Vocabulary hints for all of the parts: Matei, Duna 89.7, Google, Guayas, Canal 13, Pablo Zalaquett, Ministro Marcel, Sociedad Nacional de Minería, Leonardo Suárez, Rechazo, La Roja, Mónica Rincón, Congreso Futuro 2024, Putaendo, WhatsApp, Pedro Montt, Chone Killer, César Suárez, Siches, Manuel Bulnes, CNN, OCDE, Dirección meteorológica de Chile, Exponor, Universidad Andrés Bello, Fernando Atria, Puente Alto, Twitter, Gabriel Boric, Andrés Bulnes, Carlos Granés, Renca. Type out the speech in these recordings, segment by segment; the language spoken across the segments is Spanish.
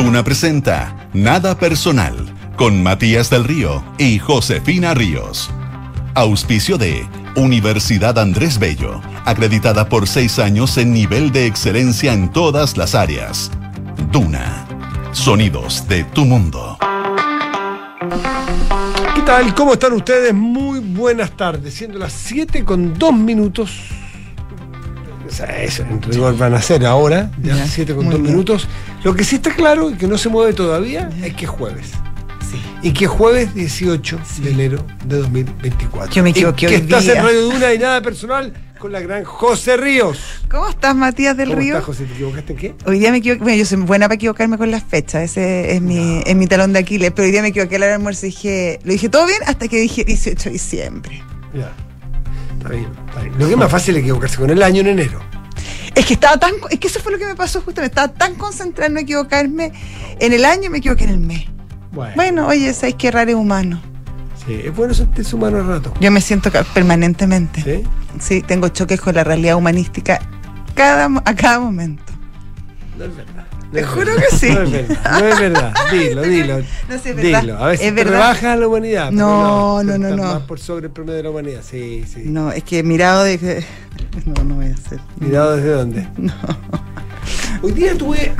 Duna presenta Nada Personal con Matías del Río y Josefina Ríos. Auspicio de Universidad Andrés Bello, acreditada por 6 años en nivel de excelencia en todas las áreas. Duna, sonidos de tu mundo. ¿Qué tal? ¿Cómo están ustedes? Muy buenas tardes, siendo las 7:02. O sea, eso en rigor van a ser ahora, ya, 7:02. Lo que sí está claro y que no se mueve todavía es que es jueves. Sí. Y que es jueves 18 de enero de 2024. Yo me equivoqué. Que estás en Radio Duna y Nada Personal con la gran José Ríos. ¿Cómo estás, Matías del Río? ¿Cómo estás, José? ¿Te equivocaste en qué? Hoy día me equivoqué. Bueno, yo soy buena para equivocarme con las fechas. Ese es mi talón de Aquiles. Pero hoy día me equivoqué al almuerzo y dije... Lo dije todo bien hasta que dije 18 de diciembre. Ya. Está bien, está bien. Lo que es más fácil es equivocarse con el año en enero. Es que estaba tan... Es que eso fue lo que me pasó justamente. Estaba tan concentrada en no equivocarme en el año y me equivoqué en el mes. Bueno, oye, ¿sabes qué raro es humano? Sí, es bueno sentirse humano al rato. Yo me siento permanentemente. ¿Sí? Sí, tengo choques con la realidad humanística a cada momento. No es verdad. Te juro que sí. No es verdad, no es verdad. Dilo. No sé, ¿verdad? Dilo. A veces te rebaja la humanidad. No. Más por sobre el promedio de la humanidad, sí. No, es que mirado desde... No voy a hacer. ¿Mirado desde dónde? No. Hoy día tuve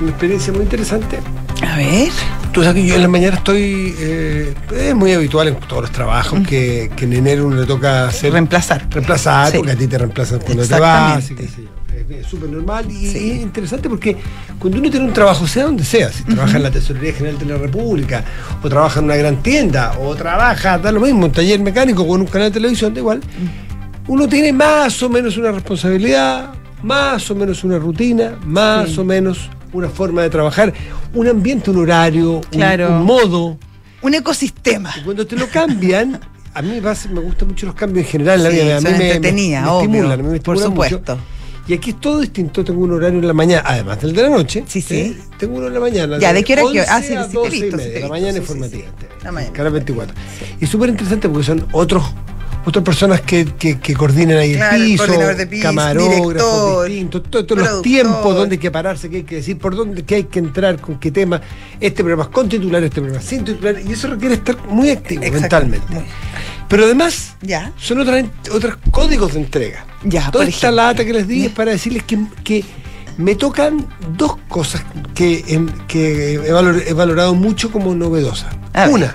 una experiencia muy interesante. A ver. Tú sabes que yo en la mañana estoy... es muy habitual en todos los trabajos que en enero uno le toca hacer... Reemplazar, porque a ti te reemplazan cuando te vas, así que sí. Es súper normal y es interesante porque cuando uno tiene un trabajo, sea donde sea, si trabaja en la Tesorería General de la República, o trabaja en una gran tienda, o trabaja, da lo mismo, un taller mecánico con un canal de televisión, da igual, uno tiene más o menos una responsabilidad, más o menos una rutina, más o menos una forma de trabajar, un ambiente, un horario, un modo. Un ecosistema. Y cuando te lo cambian, a mí me gustan mucho los cambios en general en la vida. A mí me estimulan, por supuesto. Mucho. Y aquí es todo distinto, tengo un horario en la mañana, además del de la noche. Sí. Tengo uno en la mañana. ¿Ya de qué hora que hora? Ah, sí, 12:30. La mañana informativa. La mañana. Canal 24. Sí. Y súper interesante porque son otras personas que coordinan ahí el piso, camarógrafos distintos, todos los tiempos, dónde hay que pararse, qué hay que decir, por dónde qué hay que entrar, con qué tema. Este programa es con titular, este programa es sin titular, y eso requiere estar muy activo mentalmente. Pero además, son otros códigos de entrega. Toda esta lata que les di es para decirles que me tocan dos cosas que he valorado mucho como novedosas. Una,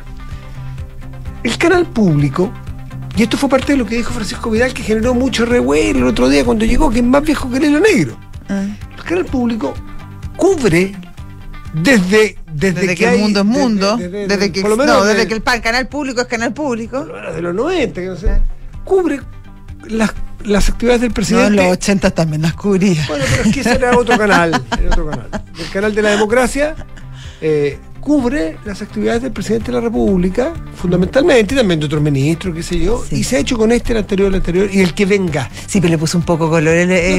el canal público. Y esto fue parte de lo que dijo Francisco Vidal, que generó mucho revuelo el otro día cuando llegó, que es más viejo que el hilo negro. El canal público cubre desde que el mundo es mundo, desde que el canal público es canal público. De los 90, que no sé. Cubre las actividades del presidente. No, en los 80 también las cubría. Bueno, pero es que ese era otro canal. El canal de la democracia. Cubre las actividades del presidente de la República, fundamentalmente, y también de otros ministros, qué sé yo, y se ha hecho con el anterior, y el que venga. Sí, pero le puso un poco color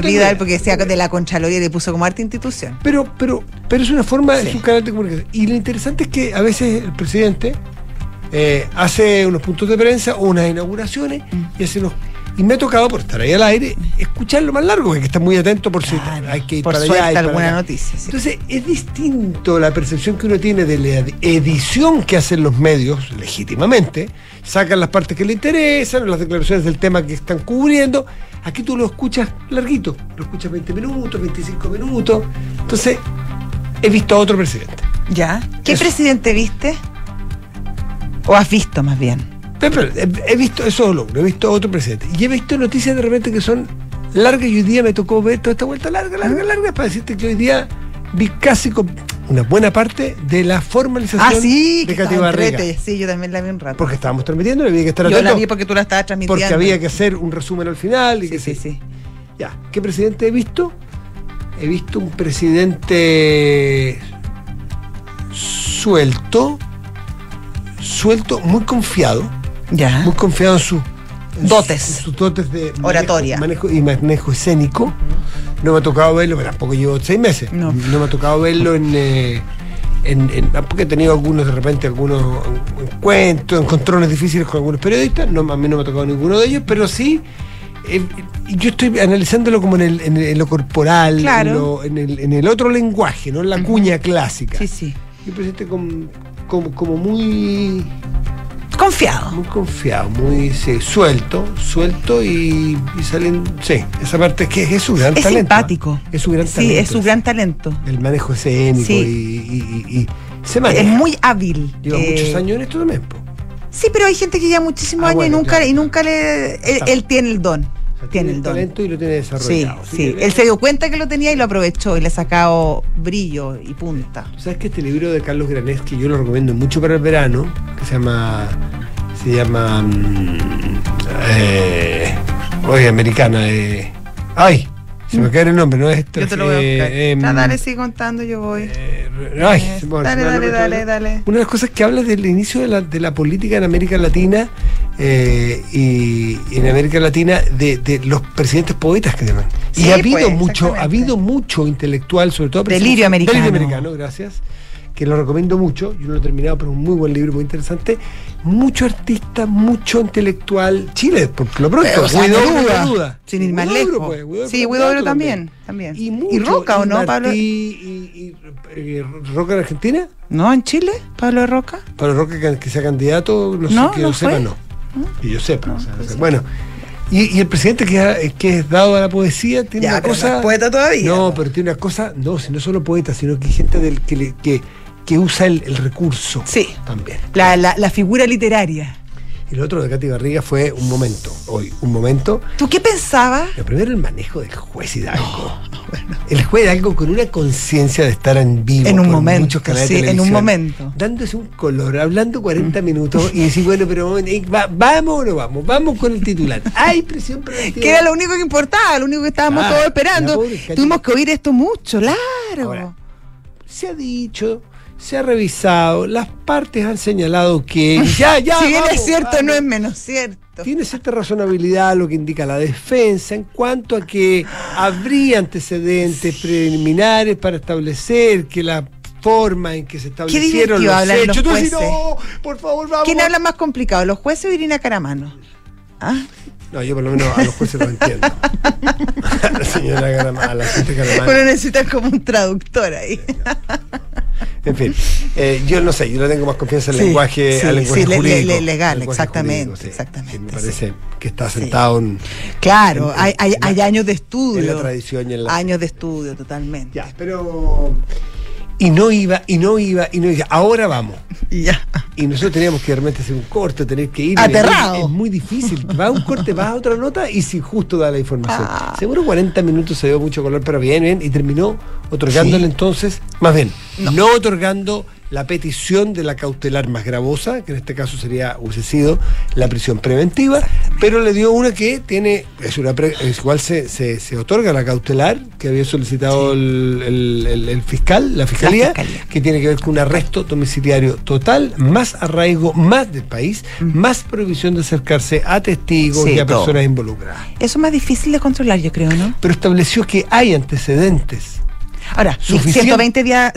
Vidal, porque decía de la Contraloría, le puso como arte institución. Pero es una forma, es un canal de comunicación. Y lo interesante es que a veces el presidente hace unos puntos de prensa, o unas inauguraciones, y hace unos... Y me ha tocado, por estar ahí al aire, escucharlo más largo, porque está muy atento por si hay que ir para allá. Hay alguna noticia. Sí. Entonces, es distinto la percepción que uno tiene de la edición que hacen los medios, legítimamente. Sacan las partes que le interesan, las declaraciones del tema que están cubriendo. Aquí tú lo escuchas larguito. Lo escuchas 20 minutos, 25 minutos. Entonces, he visto a otro presidente. ¿Ya? ¿Qué presidente viste? ¿O has visto, más bien? He visto eso, he visto otro presidente. Y he visto noticias de repente que son largas, y hoy día me tocó ver toda esta vuelta larga, para decirte que hoy día vi casi una buena parte de la formalización de Katy Barriga. Sí, yo también la vi un rato. Porque estábamos transmitiendo, había que estar atento. Yo la vi porque tú la estabas transmitiendo. Porque había que hacer un resumen al final. Y sí. Ya, ¿qué presidente he visto? He visto un presidente suelto, muy confiado. Muy confiado en sus dotes de oratoria, manejo escénico. No me ha tocado verlo, pero tampoco llevo 6 meses. No me ha tocado verlo porque he tenido algunos, de repente, algunos encuentros, encontrones difíciles con algunos periodistas. A mí no me ha tocado ninguno de ellos, pero sí Yo estoy analizándolo como en lo corporal, claro, en el otro lenguaje, ¿no? En la cuña clásica. Sí, sí. Yo presente como muy... confiado. Muy confiado, muy sí, suelto y salen. Sí, esa parte que es su gran talento. Simpático. Es su gran talento. Sí, es su gran talento. El manejo escénico y se maneja. Es muy hábil. Lleva muchos años en esto también, po. Sí, pero hay gente que lleva muchísimos años y nunca le. Él tiene el don. O sea, tiene el don. Talento y lo tiene desarrollado. Sí, sí. Él se dio cuenta que lo tenía y lo aprovechó y le ha sacado brillo y punta. ¿Sabes que este libro de Carlos Granés, que yo lo recomiendo mucho para el verano, que se llama americana, ay, se me cae el nombre, ¿no? Esto, yo te lo voy a buscar. Dale, sigue contando, yo voy. Dale. Una de las cosas que habla del inicio de la política en América Latina, y en América Latina de los presidentes poetas que llaman. Sí, y ha habido mucho intelectual, sobre todo Delirio americano, gracias, que lo recomiendo mucho. Yo no lo he terminado, pero es un muy buen libro, muy interesante. Mucho artista, mucho intelectual. Chile, por lo pronto, Guidobro, sin ir más lejos. Sí, Guidobro también. ¿Y Roca o no, Pablo? ¿Y Roca en Argentina? No, en Chile, Pablo Roca. Pablo Roca, que sea candidato, no sé. Que yo sepa. No, o sea, pues bueno. Y el presidente que es dado a la poesía tiene una cosa... ¿Es poeta todavía? No, pero tiene una cosa, no solo poeta, sino que hay gente que usa el recurso. Sí. También. La figura literaria. El otro de Katy Barriga fue un momento. ¿Tú qué pensabas? Lo primero, el manejo del juez Hidalgo. No. El juez Hidalgo con una conciencia de estar en vivo. En un momento. Muchos canales de televisión, en un momento. Dándose un color, hablando 40 minutos y decir, bueno, pero ¿vamos o no vamos? Vamos con el titular. Hay presión preventiva. Que era lo único que importaba, lo único que estábamos todos esperando. Tuvimos que oír esto mucho, largo. Ahora, se ha dicho... Se ha revisado, las partes han señalado que ya. Si bien es cierto, no es menos cierto. Tiene cierta razonabilidad lo que indica la defensa en cuanto a que habría antecedentes preliminares para establecer que la forma en que se establecieron los hechos. Los jueces. No, por favor, vamos. ¿Quién habla más complicado, los jueces o Irina Caramano? ¿Ah? No, yo por lo menos a los jueces los entiendo. La señora Caramano, la gente Caramano. Pero necesitas como un traductor ahí. En fin, yo no sé, yo le tengo más confianza al lenguaje jurídico. Legal, exactamente. Me parece que está sentado en... Claro, hay años de estudio. En la tradición y en la... Años de estudio, totalmente. Ya, pero... Y no iba. Ahora vamos. Ya. Y nosotros teníamos que realmente hacer un corte, tener que ir. Aterrado. Es muy difícil. Va a un corte, vas a otra nota y si justo da la información. Seguro 40 minutos se dio mucho color, pero bien. Y terminó otorgándole entonces, más bien, no otorgando la petición de la cautelar más gravosa, que en este caso hubiese sido la prisión preventiva, pero le dio una que tiene, igual se otorga la cautelar, que había solicitado el fiscal, la fiscalía, que tiene que ver con un arresto domiciliario total, más arraigo, más del país, más prohibición de acercarse a testigos y a personas involucradas. Eso es más difícil de controlar, yo creo, ¿no? Pero estableció que hay antecedentes. Ahora, 120 días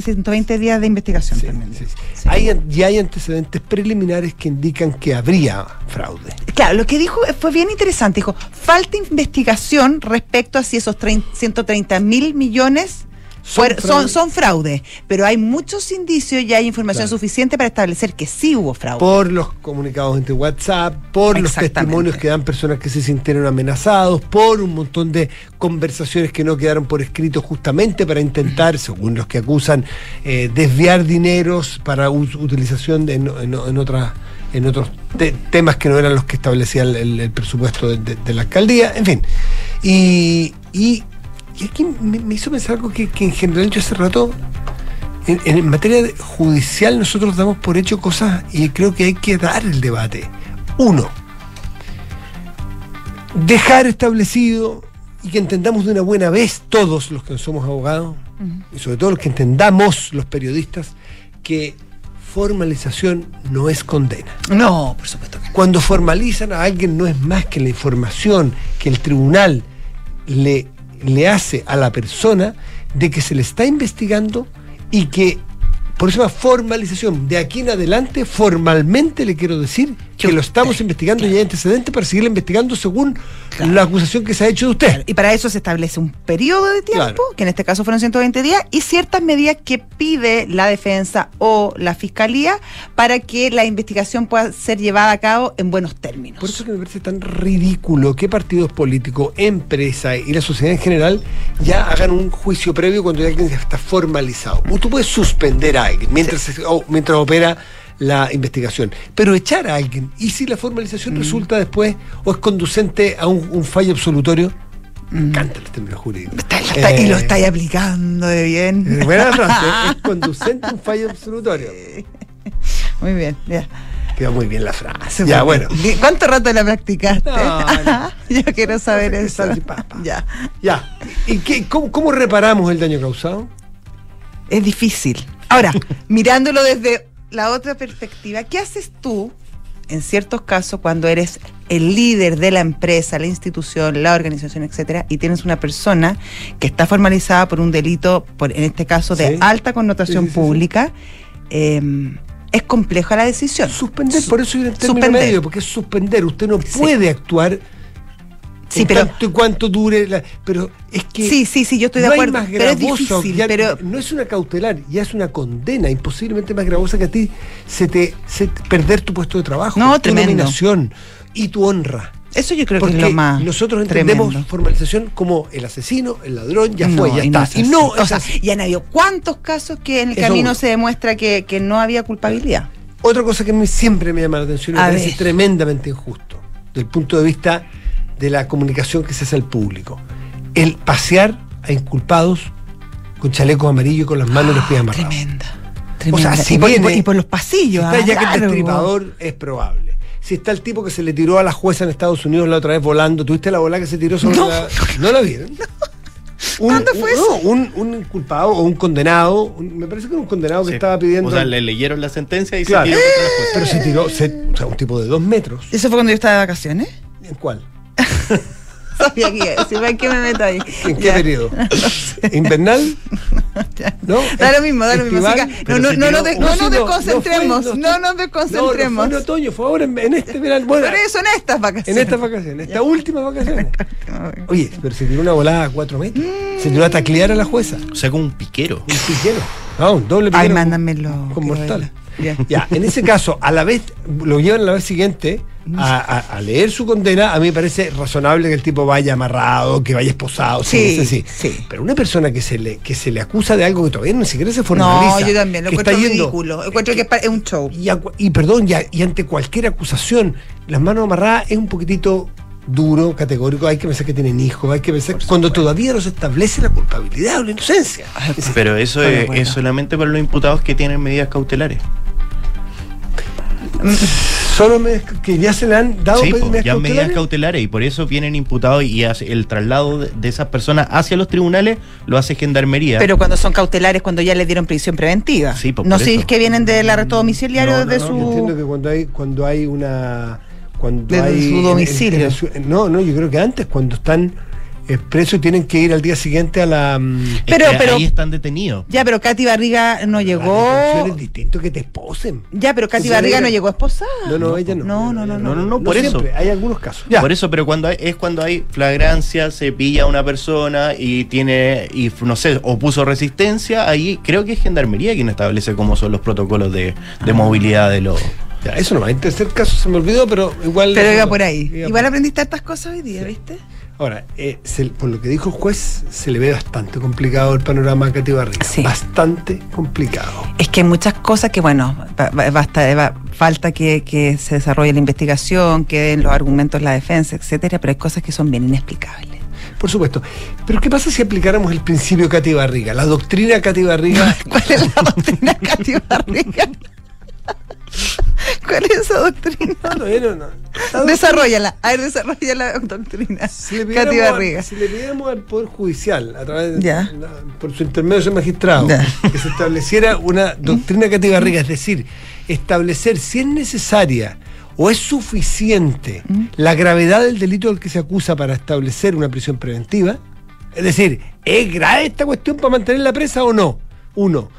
de investigación también. Sí. Hay antecedentes preliminares que indican que habría fraude. Claro, lo que dijo fue bien interesante. Dijo, falta investigación respecto a si esos 130 mil millones son fraude. Pero hay muchos indicios y hay información suficiente para establecer que sí hubo fraude. Por los comunicados entre WhatsApp, por los testimonios que dan personas que se sintieron amenazados, por un montón de conversaciones que no quedaron por escrito justamente para intentar, según los que acusan, desviar dineros para utilización en otros temas que no eran los que establecía el presupuesto de la alcaldía. En fin. Y aquí me hizo pensar algo que en general yo hace rato, en materia judicial nosotros damos por hecho cosas y creo que hay que dar el debate. Uno, dejar establecido y que entendamos de una buena vez todos los que somos abogados, y sobre todo los que entendamos los periodistas, que formalización no es condena. No, por supuesto que no. Cuando formalizan a alguien no es más que la información que el tribunal le hace a la persona de que se le está investigando y que, por eso la formalización, de aquí en adelante formalmente le quiero decir que lo estamos investigando, claro, y hay antecedentes para seguir investigando según, claro, la acusación que se ha hecho de usted. Claro. Y para eso se establece un periodo de tiempo, claro, que en este caso fueron 120 días, y ciertas medidas que pide la defensa o la fiscalía para que la investigación pueda ser llevada a cabo en buenos términos. Por eso me parece tan ridículo que partidos políticos, empresa y la sociedad en general ya hagan un juicio previo cuando ya alguien está formalizado. Tú puedes suspender a alguien mientras, sí, mientras opera la investigación, pero echar a alguien, y si la formalización resulta después o es conducente a un fallo absolutorio, me encantan los términos jurídicos. Y lo estáis aplicando de bien. Buena frase, es conducente a un fallo absolutorio. Muy bien, ya. Quedó muy bien la frase. Ya, bueno. ¿Cuánto rato la practicaste? No. Yo quiero saber eso. Ya. ¿Y cómo reparamos el daño causado? Es difícil. Ahora, mirándolo desde la otra perspectiva, ¿qué haces tú en ciertos casos cuando eres el líder de la empresa, la institución, la organización, etcétera, y tienes una persona que está formalizada por un delito, en este caso de, ¿sí?, alta connotación, sí, sí, pública? Sí. Es compleja la decisión. Suspender, por eso yo el término medio, porque es suspender. Usted no puede, sí, actuar. Sí, en tanto y cuanto dure pero es que sí, yo estoy de acuerdo, más gravoso, pero es difícil, ya, pero no es una cautelar, ya es una condena imposiblemente más gravosa que a ti se te perder tu puesto de trabajo, no, tu nominación y tu honra. Eso yo creo que es lo más. Nosotros entendemos tremendo. Formalización como el asesino, el ladrón, ya fue, ya está. Y no, o sea, ya han habido cuántos casos que en el camino se demuestra que no había culpabilidad. Otra cosa que siempre me llama la atención y me parece tremendamente injusto, del punto de vista de la comunicación que se hace al público, el pasear a inculpados con chalecos amarillos y con las manos y los pies amarrados. Tremenda. O sea, si viene, y por los pasillos. Si está Jack el Destripador, es probable. Si está el tipo que se le tiró a la jueza en Estados Unidos la otra vez volando, ¿tuviste la bola que se tiró sobre la? ¿No la vieron? ¿Dónde fue eso? No, un inculpado o un condenado, me parece que era un condenado, sí, que estaba pidiendo. O sea, le leyeron la sentencia y, claro, se tiró contra la jueza. Pero se tiró, o sea, un tipo de 2 metros. ¿Eso fue cuando yo estaba de vacaciones? ¿En cuál? Sabía que me meto ahí. ¿En qué periodo? ¿Invernal? ¿No? Da lo mismo. No nos desconcentremos. No, fue en otoño, fue ahora en este verano. Bueno, pero eso en estas vacaciones. En estas últimas vacaciones. Oye, pero se tiró una volada a 4 metros. Se tiró a taclear a la jueza. O sea, como un piquero. Un doble piquero. Ay, mándamelo. Con mortal. Ya, en ese caso, a la vez, lo llevan a la vez siguiente a leer su condena. A mí me parece razonable que el tipo vaya amarrado, que vaya esposado. Sí. Pero una persona que se le acusa de algo que todavía ni siquiera se formaliza. No, yo también, lo encuentro ridículo. Encuentro que es un show. Y ante cualquier acusación, las manos amarradas es un poquitito duro, categórico. Hay que pensar que tienen hijos, hay que pensar cuando todavía no se establece la culpabilidad o la inocencia. Pero eso es solamente para los imputados que tienen medidas cautelares. Solo que ya se le han dado medidas cautelares, y por eso vienen imputados, y el traslado de esas personas hacia los tribunales lo hace Gendarmería. Pero cuando son cautelares, cuando ya les dieron prisión preventiva. Sí, pues, no sé si es que vienen del arresto domiciliario Yo entiendo que cuando hay una... Desde su domicilio. Yo creo que antes, cuando están presos, tienen que ir al día siguiente a la... Pero ahí están detenidos. Ya, pero Katy Barriga no llegó... Es distinto que te esposen. Ya, pero Katy Barriga no llegó esposada. Ella no. No, por eso. Siempre. Hay algunos casos. Ya. Por eso, pero cuando hay flagrancia, se pilla a una persona y tiene, y no sé, o puso resistencia, ahí creo que es Gendarmería quien establece cómo son los protocolos de movilidad de los... Ya, eso no, en tercer caso se me olvidó, pero igual... Pero iba por ahí. Igual aprendiste estas cosas hoy día, sí, ¿viste? Ahora, por lo que dijo el juez, se le ve bastante complicado el panorama a Katy Barriga. Sí. Bastante complicado. Es que hay muchas cosas que, falta que se desarrolle la investigación, que den los argumentos la defensa, etcétera, pero hay cosas que son bien inexplicables. Por supuesto. Pero ¿qué pasa si aplicáramos el principio Katy Barriga? La doctrina Katy Barriga. ¿Cuál es la doctrina Katy Barriga? ¿Cuál es esa doctrina? No. Desarróllala. A ver, desarrolla la doctrina. Si le pidiéramos al Poder Judicial, a través por su intermedio de magistrado, que se estableciera una doctrina Katy Barriga, es decir, establecer si es necesaria o es suficiente la gravedad del delito del que se acusa para establecer una prisión preventiva, es decir, ¿es grave esta cuestión para mantener la presa o no? Uno.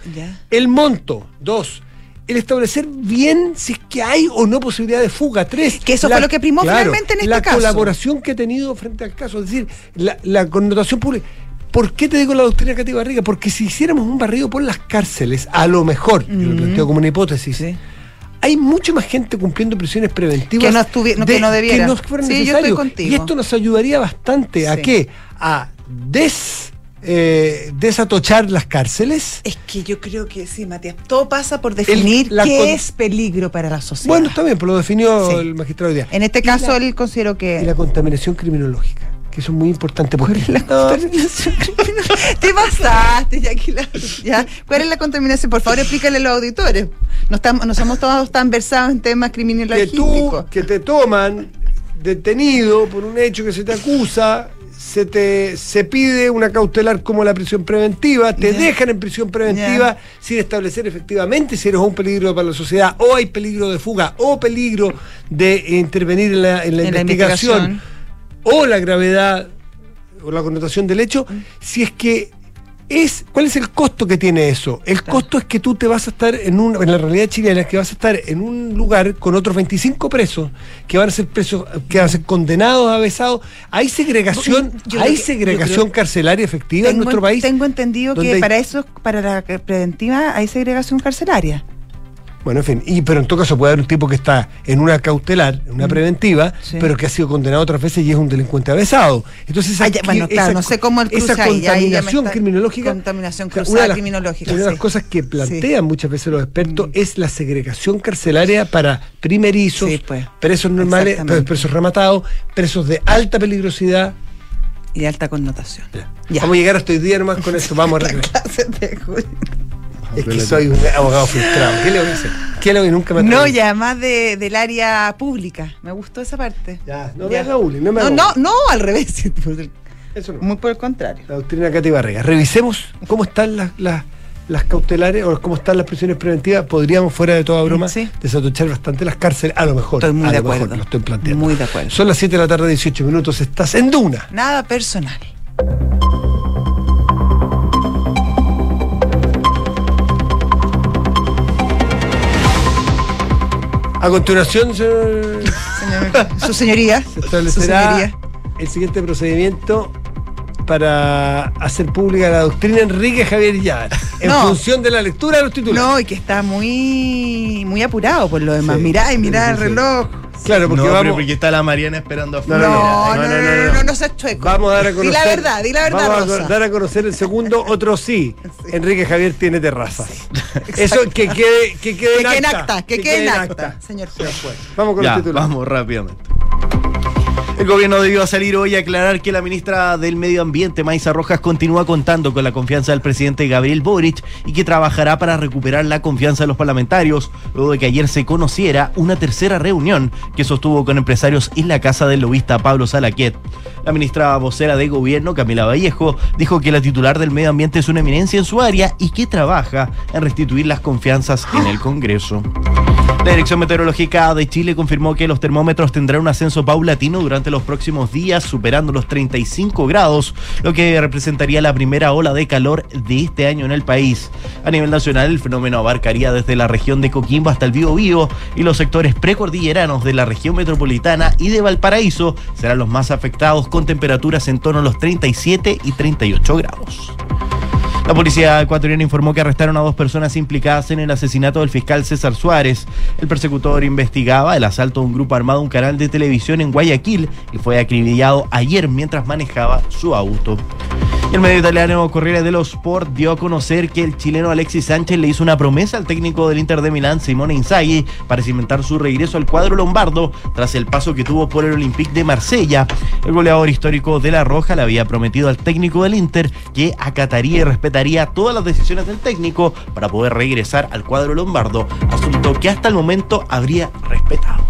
El monto. Dos. el establecer bien si es que hay o no posibilidad de fuga. Tres, que eso fue lo que primó finalmente en este caso. La colaboración que ha tenido frente al caso, es decir, la connotación pública. ¿Por qué te digo la doctrina Katy Barriga? Porque si hiciéramos un barrido por las cárceles, a lo mejor, yo lo planteo como una hipótesis, ¿sí?, hay mucha más gente cumpliendo prisiones preventivas que no debiera, que no fueran necesarios. Y esto nos ayudaría bastante a qué, a desatochar las cárceles. Es que yo creo que sí, Matías, todo pasa por definir qué es peligro para la sociedad. Bueno, está bien, pero lo definió el magistrado hoy día. En este caso él consideró que... Y la contaminación criminológica, que eso es muy importante. Porque te pasaste, ya. ¿Cuál es la contaminación? Por favor, explícale a los auditores. No somos todos tan versados en temas criminológicos. Que te toman detenido por un hecho que se te acusa, se pide una cautelar como la prisión preventiva, te dejan en prisión preventiva sin establecer efectivamente si eres un peligro para la sociedad, o hay peligro de fuga, o peligro de intervenir en la investigación. O la gravedad o la connotación del hecho, si es que ¿cuál es el costo que tiene eso? El costo es que tú te vas a estar en la realidad chilena, es que vas a estar en un lugar con otros 25 presos, que van a ser presos, que van a ser condenados, avesados. Hay segregación, carcelaria efectiva en nuestro país. Tengo entendido que para la preventiva hay segregación carcelaria. Bueno, en fin, pero en todo caso puede haber un tipo que está en una cautelar, en una preventiva, pero que ha sido condenado otras veces y es un delincuente avesado. Entonces, no sé cómo el cruce contaminación cruzada, criminológica. Una de las cosas que plantean muchas veces los expertos es la segregación carcelaria para primerizos, presos normales, presos rematados, presos de alta peligrosidad y de alta connotación. Ya. Vamos a llegar hasta hoy día nomás con esto. Vamos a Es que soy un abogado frustrado. ¿Qué le voy a hacer? Nunca me atrevo. No, ya, más del área pública. Me gustó esa parte. Ya, no me haga bullying. No, al revés. Eso no. Muy por el contrario. La doctrina Katy Barriga. Revisemos cómo están las cautelares o cómo están las prisiones preventivas. Podríamos, fuera de toda broma, desatochar bastante las cárceles. A lo mejor. Estoy muy de acuerdo. Lo estoy planteando. Muy de acuerdo. Son las 7 de la tarde, 18 minutos. Estás en Duna. Nada personal. A continuación, su establecerá el siguiente procedimiento para hacer pública la doctrina Enrique Javier Jara en función de la lectura de los titulares. No, y que está muy, muy apurado por lo demás. Mirá el reloj. Claro, porque porque está la Mariana esperando afuera. No seas chueco. Vamos a dar a conocer. Di la verdad, vamos a dar a conocer el segundo, otro Enrique Javier tiene terrazas. Eso que quede en acta. Señor juez. Vamos con los titulares. Vamos rápidamente. El gobierno debió salir hoy a aclarar que la ministra del Medio Ambiente, Maisa Rojas, continúa contando con la confianza del presidente Gabriel Boric y que trabajará para recuperar la confianza de los parlamentarios, luego de que ayer se conociera una tercera reunión que sostuvo con empresarios en la casa del lobista Pablo Zalaquett. La ministra vocera de Gobierno, Camila Vallejo, dijo que la titular del Medio Ambiente es una eminencia en su área y que trabaja en restituir las confianzas en el Congreso. La Dirección Meteorológica de Chile confirmó que los termómetros tendrán un ascenso paulatino durante los próximos días, superando los 35 grados, lo que representaría la primera ola de calor de este año en el país. A nivel nacional, el fenómeno abarcaría desde la región de Coquimbo hasta el Biobío, y los sectores precordilleranos de la región metropolitana y de Valparaíso serán los más afectados, con temperaturas en torno a los 37 y 38 grados. La policía ecuatoriana informó que arrestaron a 2 personas implicadas en el asesinato del fiscal César Suárez. El persecutor investigaba el asalto de un grupo armado a un canal de televisión en Guayaquil y fue acribillado ayer mientras manejaba su auto. El medio italiano Corriere dello Sport dio a conocer que el chileno Alexis Sánchez le hizo una promesa al técnico del Inter de Milán, Simone Inzaghi, para cimentar su regreso al cuadro lombardo tras el paso que tuvo por el Olympique de Marsella. El goleador histórico de La Roja le había prometido al técnico del Inter que acataría y respetaría todas las decisiones del técnico para poder regresar al cuadro lombardo, asunto que hasta el momento habría respetado.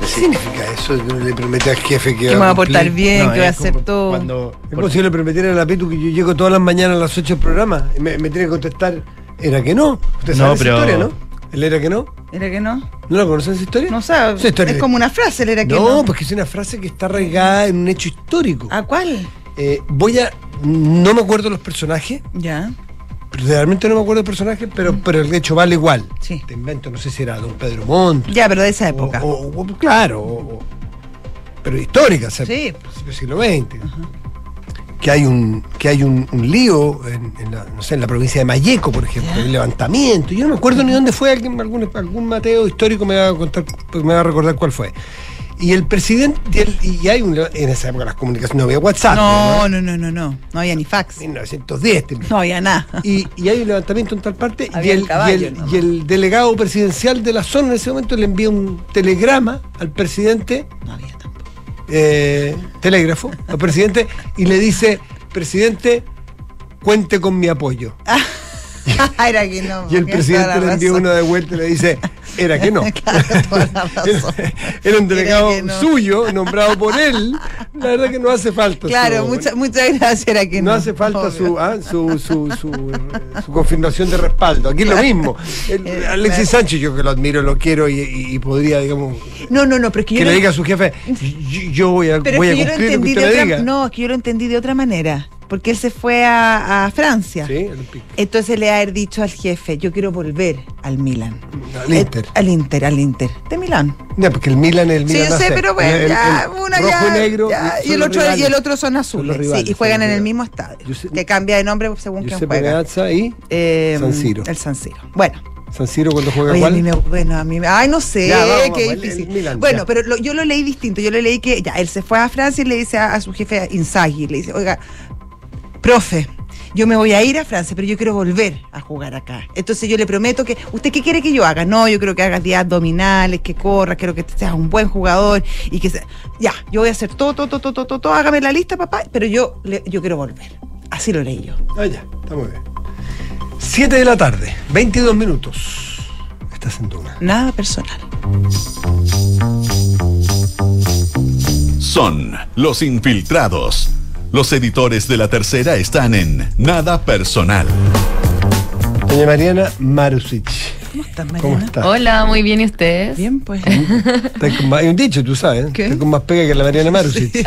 ¿Qué significa eso? Que le promete al jefe que va a portar bien, que va a hacer todo. Es como si yo le prometiera a la Pitu que yo llego todas las mañanas a las 8 del programa y me tiene que contestar, ¿era que no? Usted sabe esa historia, ¿no? ¿El era que no? ¿Era que no? ¿No la conocen esa historia? No sabe. Es como una frase, el era que no. No, porque es una frase que está arraigada en un hecho histórico. ¿A cuál? No me acuerdo los personajes. Ya. realmente no me acuerdo del personaje, pero el hecho vale igual. Sí. Te invento, no sé si era don Pedro Montt. Ya, pero de esa época. Claro, pero histórica, o sea, sí. Siglo XX. Ajá. Que hay un lío en la provincia de Malleco, por ejemplo, el levantamiento. Yo no me acuerdo ni dónde fue, algún Mateo histórico me va a contar, me va a recordar cuál fue. Y el presidente, en esa época las comunicaciones, no había WhatsApp. No había ni fax. 1910. No había nada. Y hay un levantamiento en tal parte, y el delegado presidencial de la zona en ese momento le envía un telegrama al presidente. No había tampoco. Telégrafo, al presidente, y le dice, presidente, cuente con mi apoyo. Era que no. Y el presidente le envió uno de vuelta y le dice, era que no. Claro, toda la razón. Era un delegado suyo, nombrado por él. La verdad que no hace falta. Claro, muchas gracias, era que no. No hace falta su confirmación de respaldo. Aquí lo mismo. Alexis Sánchez, yo que lo admiro, lo quiero y podría, digamos. No, pero es que yo. Que le diga a su jefe, yo voy a cumplir lo que usted le diga. No, es que yo lo entendí de otra manera. Porque él se fue a Francia. Sí, entonces le ha dicho al jefe, yo quiero volver al Milan. Al Inter de Milán. No, porque el Milan es el Milan. Sí, yo sé, pero bueno, el rojo y negro y el otro son azules. Rivales, sí, y juegan en el mismo estadio. Que cambia de nombre según quién juega. San Siro. El San Siro. Bueno. San Siro cuando juega. Oye, igual. No sé, qué difícil. Milan, pero yo lo leí distinto. Yo lo leí que ya él se fue a Francia y le dice a su jefe Inzaghi, le dice, oiga, profe, yo me voy a ir a Francia, pero yo quiero volver a jugar acá. Entonces yo le prometo que, ¿usted qué quiere que yo haga? No, yo creo que hagas 10 abdominales, que corras, quiero que seas un buen jugador y que yo voy a hacer todo, hágame la lista, papá, pero yo quiero volver. Así lo leí yo. Está muy bien. 7 de la tarde, 22 minutos. Estás en Duna. Nada personal. Son los infiltrados. Los editores de La Tercera están en Nada Personal. Doña Mariana Marusic. ¿Cómo estás, Mariana? ¿Cómo estás? Hola, muy bien, ¿y ustedes? Bien, pues. Hay un dicho, tú sabes, está con más pega que la Mariana Marusic. Sí,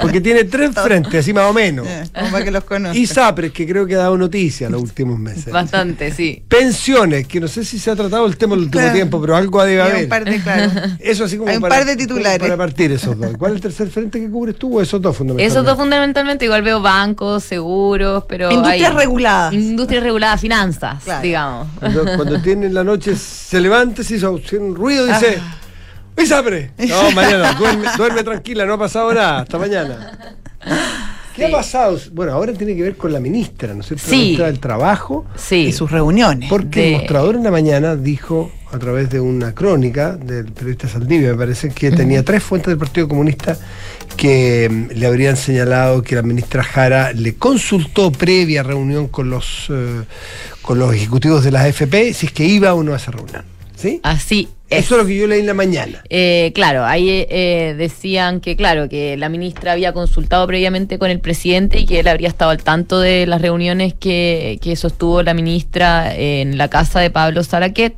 porque tiene 3 frentes, así más o menos. Como para que los conozca. Y Sapres, que creo que ha dado noticia los últimos meses. Bastante, sí. Pensiones, que no sé si se ha tratado el tema en el último tiempo, pero algo debe haber. Hay un par de, eso así como hay un par de titulares. Para partir esos dos. ¿Cuál es el tercer frente que cubres tú o esos dos fundamentalmente? Esos dos fundamentalmente, igual veo bancos, seguros, pero industrias reguladas. Industrias reguladas, finanzas, digamos. Entonces, cuando tienen la noche, se levanta, se hizo un ruido y dice, ¡uy, Sapre! No, mañana, duerme tranquila, no ha pasado nada, hasta mañana. ¿Qué ha pasado? Bueno, ahora tiene que ver con la ministra, ¿no es cierto? La ministra del Trabajo y sus reuniones. Porque el Mostrador en la mañana dijo, a través de una crónica del periodista Saldivia, me parece, que tenía 3 fuentes del Partido Comunista que le habrían señalado que la ministra Jara le consultó previa reunión con los ejecutivos de las AFP si es que iba o no a esa reunión. ¿Sí? Así es. Eso es lo que yo leí en la mañana. Claro, ahí decían que, claro, que la ministra había consultado previamente con el presidente y que él habría estado al tanto de las reuniones que sostuvo la ministra en la casa de Pablo Zalaquett.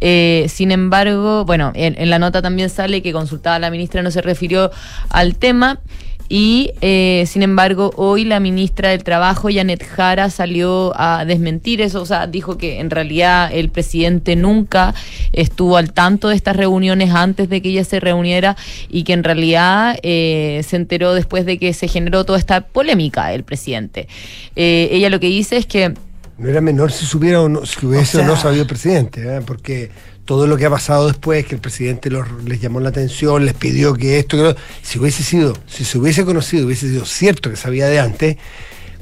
Sin embargo, bueno, en la nota también sale que consultada la ministra no se refirió al tema. Y, sin embargo, hoy la ministra del Trabajo, Jeannette Jara, salió a desmentir eso, o sea, dijo que en realidad el presidente nunca estuvo al tanto de estas reuniones antes de que ella se reuniera y que en realidad se enteró después de que se generó toda esta polémica el presidente. Ella lo que dice es que... No era menor si supiera o no, si hubiese o no sabido el presidente, porque... Todo lo que ha pasado después, que el presidente les llamó la atención, les pidió que esto, que lo... Si se hubiese conocido, hubiese sido cierto que sabía de antes,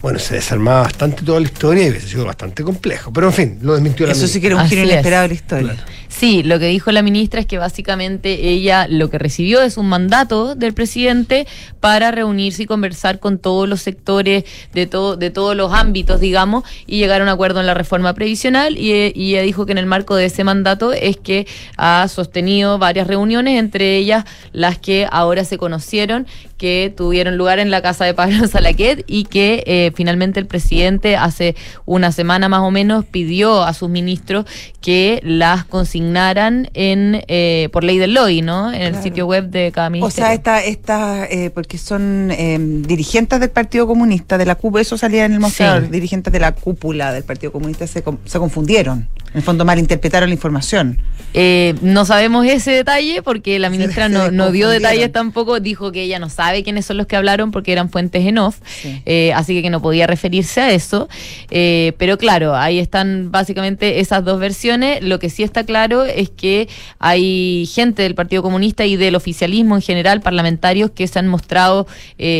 bueno, se desarmaba bastante toda la historia y hubiese sido bastante complejo. Pero en fin, lo desmintió la ministra. Eso sí que era un giro inesperado de la historia. Claro. Sí, lo que dijo la ministra es que básicamente ella lo que recibió es un mandato del presidente para reunirse y conversar con todos los sectores de todos los ámbitos, digamos, y llegar a un acuerdo en la reforma previsional. Y ella dijo que en el marco de ese mandato es que ha sostenido varias reuniones, entre ellas las que ahora se conocieron, que tuvieron lugar en la casa de Pablo Zalaquett y que finalmente el presidente hace una semana más o menos pidió a sus ministros que las consignaran en por ley del lobby, ¿no? En el sitio web de cada ministerio. O sea, estas porque son dirigentes del Partido Comunista, de la cúpula, eso salía en el mostrador, sí. Dirigentes de la cúpula del Partido Comunista se confundieron. En el fondo malinterpretaron la información. No sabemos ese detalle porque la ministra no dio detalles tampoco, dijo que ella no sabe quiénes son los que hablaron porque eran fuentes en off, sí. Así que no podía referirse a eso. Pero claro, ahí están básicamente esas dos versiones. Lo que sí está claro es que hay gente del Partido Comunista y del oficialismo en general, parlamentarios, que se han mostrado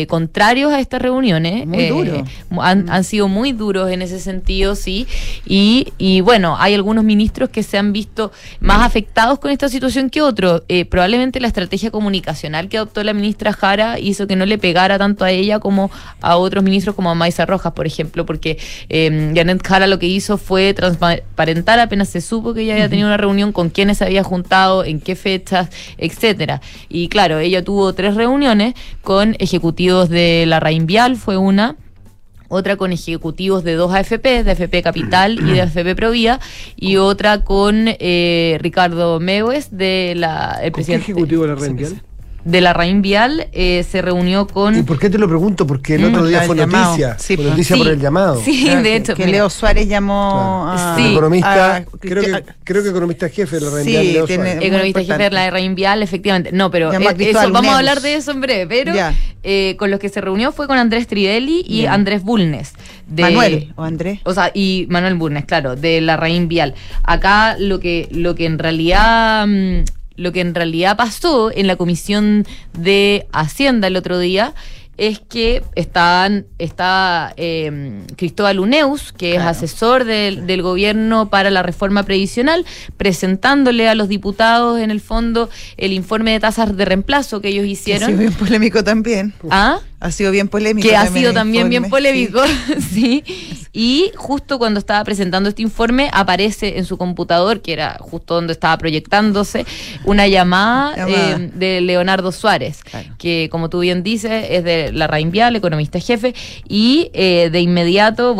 contrarios a estas reuniones. Muy duros. Han sido muy duros en ese sentido, sí. Y bueno, hay algunos ministros que se han visto más afectados con esta situación que otros. Probablemente la estrategia comunicacional que adoptó la ministra Jara hizo que no le pegara tanto a ella como a otros ministros, como a Maisa Rojas, por ejemplo, porque Jeannette Jara lo que hizo fue transparentar apenas se supo que ella había tenido una reunión, con quiénes se había juntado, en qué fechas, etcétera. Y claro, ella tuvo 3 reuniones con ejecutivos de la Raín Vial, fue una, otra con ejecutivos de 2 AFP, de AFP Capital y de AFP Provía, y otra con Ricardo Mewes, el presidente. ¿Qué ejecutivo de la Raín Vial? De la Raín Vial se reunió con... ¿Y por qué te lo pregunto? Porque el otro día fue noticia, sí, fue noticia por el llamado. Sí, claro, de hecho. Que Leo Suárez llamó a... Sí, economista, creo que economista jefe de la Raín Vial. Sí, Leo economista jefe de la Raín Vial, efectivamente. No, pero eso, vamos a hablar de eso en breve, pero con los que se reunió fue con Andrés Trivelli y Andrés Bulnes. Y Manuel Bulnes, claro, de la Raín Vial. Acá lo que en realidad... Lo que en realidad pasó en la Comisión de Hacienda el otro día es que está Cristóbal Uneus, que es asesor del gobierno para la reforma previsional, presentándole a los diputados en el fondo el informe de tasas de reemplazo que ellos hicieron. Ha sido bien polémico también. ¿Ah? Ha sido bien polémico. Que ha sido también bien polémico, sí. Sí. Y justo cuando estaba presentando este informe aparece en su computador, que era justo donde estaba proyectándose, una llamada. De Leonardo Suárez, que como tú bien dices es de la Raín Vial, economista jefe, y de inmediato,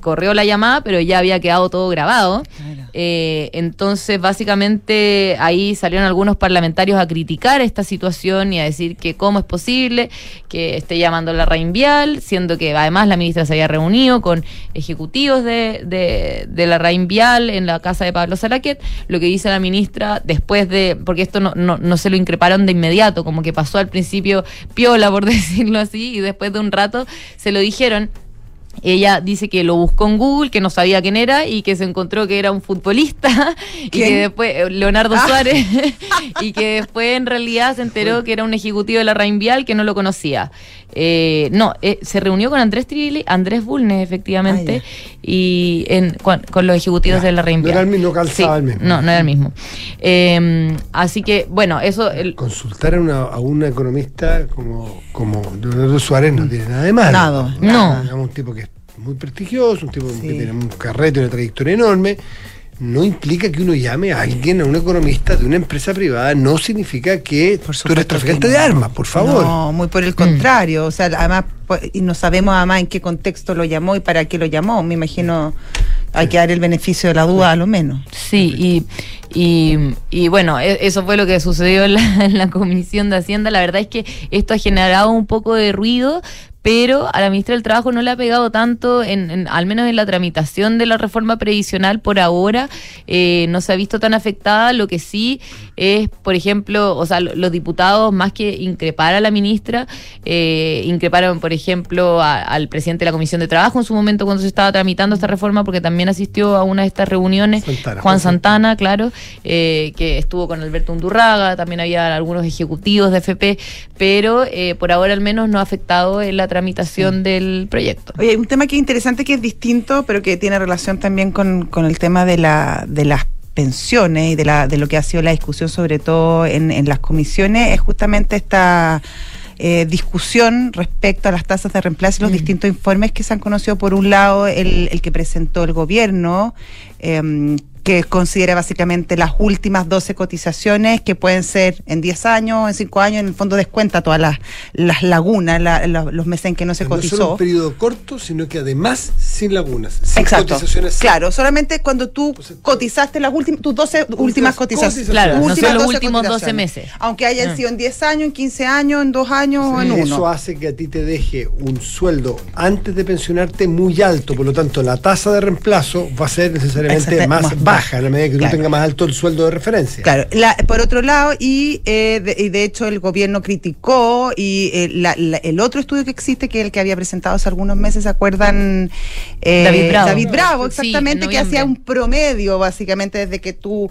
corrió la llamada, pero ya había quedado todo grabado. Claro. Entonces, básicamente, ahí salieron algunos parlamentarios a criticar esta situación y a decir que cómo es posible que esté llamando a la Raín Vial, siendo que además la ministra se había reunido con ejecutivos de la Raín Vial en la casa de Pablo Zalaquett. Lo que dice la ministra después de... Porque esto no se lo increparon de inmediato, como que pasó al principio piola, por decirlo así, y después de un rato se lo dijeron. Ella dice que lo buscó en Google, que no sabía quién era y que se encontró que era un futbolista. ¿Quién? Y que después, Leonardo Suárez, y que después en realidad se enteró que era un ejecutivo de la Raín Vial que no lo conocía. Se reunió con Andrés Trivelli, Andrés Bulnes, efectivamente, y con los ejecutivos de la Raín Vial. No era el mismo, calzaba el mismo. No era el mismo. Así que, eso... Consultar a una economista como Leonardo Suárez no tiene nada de malo. Nada. No. Un tipo que es muy prestigioso, un tipo que tiene un carrete, una trayectoria enorme. No implica que uno llame a alguien, a un economista de una empresa privada, no significa que tú eres traficante de armas, por favor. No, muy por el contrario. O sea, además, y no sabemos además en qué contexto lo llamó y para qué lo llamó. Me imagino hay que dar el beneficio de la duda a lo menos. Sí, y bueno, eso fue lo que sucedió en la Comisión de Hacienda. La verdad es que esto ha generado un poco de ruido, pero a la ministra del Trabajo no le ha pegado tanto, al menos en la tramitación de la reforma previsional por ahora, no se ha visto tan afectada. Lo que sí es, por ejemplo, o sea, los diputados, más que increpar a la ministra, increparon, por ejemplo, al presidente de la Comisión de Trabajo en su momento cuando se estaba tramitando esta reforma, porque también asistió a una de estas reuniones, Juan Santana, claro, que estuvo con Alberto Undurraga, también había algunos ejecutivos de FP, pero por ahora al menos no ha afectado la tramitación del proyecto. Oye, hay un tema que es interesante, que es distinto, pero que tiene relación también con el tema de las pensiones y de lo que ha sido la discusión, sobre todo en las comisiones, es justamente esta discusión respecto a las tasas de reemplazo y los distintos informes que se han conocido. Por un lado, el que presentó el gobierno, que considera básicamente las últimas 12 cotizaciones, que pueden ser en 10 años, en 5 años, en el fondo descuenta todas las lagunas, los meses en que no se cotizó. No solo un periodo corto, sino que además sin lagunas, sin cotizaciones. Claro, solamente cuando tú cotizaste las últimas, tus 12 últimas cotizaciones. Claro, últimas, no son los últimos 12 meses. Aunque hayan sido en 10 años, en 15 años, en 2 años o en 1. Eso hace que a ti te deje un sueldo antes de pensionarte muy alto, por lo tanto la tasa de reemplazo va a ser necesariamente más baja en la medida que tú tengas más alto el sueldo de referencia. Claro, por otro lado, y de hecho el gobierno criticó, y el otro estudio que existe, que es el que había presentado hace algunos meses, ¿se acuerdan? David Bravo, exactamente, sí, que hacía un promedio básicamente desde que tú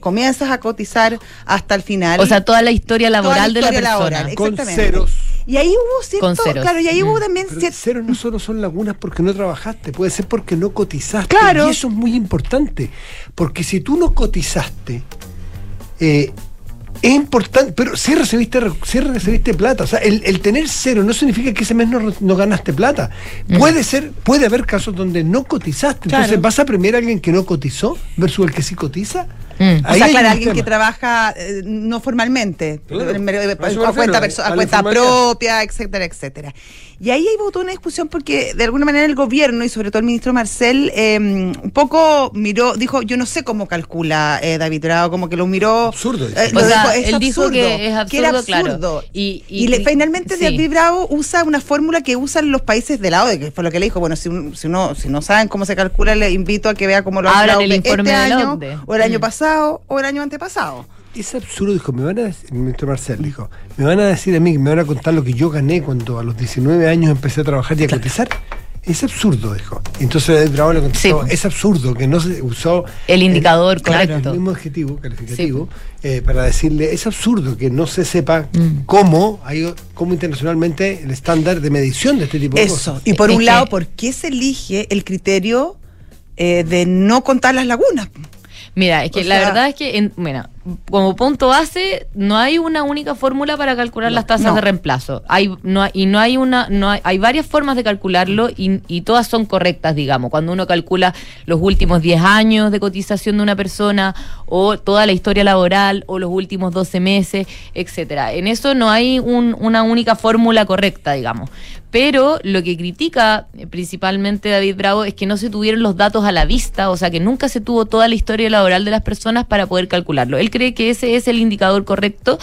comienzas a cotizar hasta el final. O sea, toda la historia laboral de la persona. Exactamente. Con ceros. Y ahí hubo cierto, claro, y ahí hubo también cierto. Ceros no solo son lagunas porque no trabajaste, puede ser porque no cotizaste. Claro. Y eso es muy importante, porque si tú no cotizaste, es importante, pero sí recibiste plata. O sea, el tener cero no significa que ese mes no ganaste plata. Puede haber casos donde no cotizaste. Claro. Entonces, ¿vas a premiar a alguien que no cotizó versus el que sí cotiza? O sea, claro, alguien que trabaja no formalmente, a cuenta propia, etcétera, etcétera. Y ahí hubo una discusión porque de alguna manera el gobierno y sobre todo el ministro Marcel un poco miró, dijo, yo no sé cómo calcula David Bravo, como que lo miró. Absurdo. Él dijo que era absurdo. Claro. Y finalmente David Bravo usa una fórmula que usan los países de la OCDE, que fue lo que le dijo, bueno, si no saben cómo se calcula, le invito a que vea cómo lo hace el informe de la OCDE o el año pasado o el año antepasado. Es absurdo, dijo, me van a decir a mí, me van a contar lo que yo gané cuando a los 19 años empecé a trabajar y a cotizar. Es absurdo, dijo. Entonces el trabajo le contestó, es absurdo que no se usó el indicador correcto, el mismo adjetivo calificativo, para decirle, es absurdo que no se sepa cómo internacionalmente el estándar de medición de este tipo de cosas. Y por un lado, ¿por qué se elige el criterio de no contar las lagunas? Mira, es que la verdad es que, como punto base, no hay una única fórmula para calcular las tasas de reemplazo. Hay varias formas de calcularlo y todas son correctas, digamos. Cuando uno calcula los últimos 10 años de cotización de una persona, o toda la historia laboral, o los últimos 12 meses, etcétera. En eso no hay una única fórmula correcta, digamos. Pero lo que critica principalmente David Bravo es que no se tuvieron los datos a la vista, o sea, que nunca se tuvo toda la historia laboral de las personas para poder calcularlo. Él cree que ese es el indicador correcto,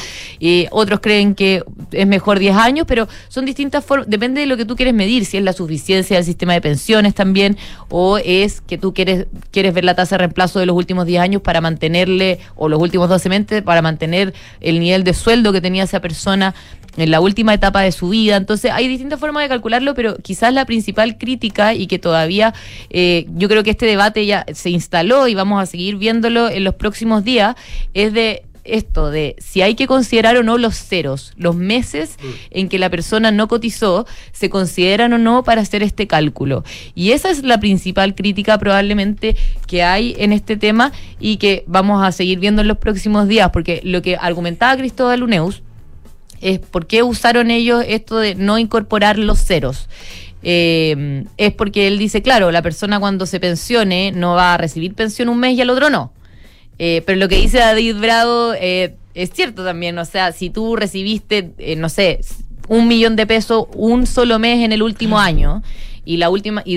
otros creen que es mejor 10 años, pero son distintas formas, depende de lo que tú quieres medir, si es la suficiencia del sistema de pensiones también, o es que tú quieres ver la tasa de reemplazo de los últimos 10 años para mantenerle, o los últimos 12 meses, para mantener el nivel de sueldo que tenía esa persona en la última etapa de su vida. Entonces hay distintas formas de calcularlo, pero quizás la principal crítica, y que todavía yo creo que este debate ya se instaló y vamos a seguir viéndolo en los próximos días, es de esto, de si hay que considerar o no los ceros, los meses en que la persona no cotizó, se consideran o no para hacer este cálculo. Y esa es la principal crítica probablemente que hay en este tema y que vamos a seguir viendo en los próximos días, porque lo que argumentaba Cristóbal Uneus es por qué usaron ellos esto de no incorporar los ceros. Es porque él dice, claro, la persona cuando se pensione no va a recibir pensión un mes y al otro no. Pero lo que dice David Bravo es cierto también, o sea, si tú recibiste, no sé, $1.000.000 un solo mes en el último año, y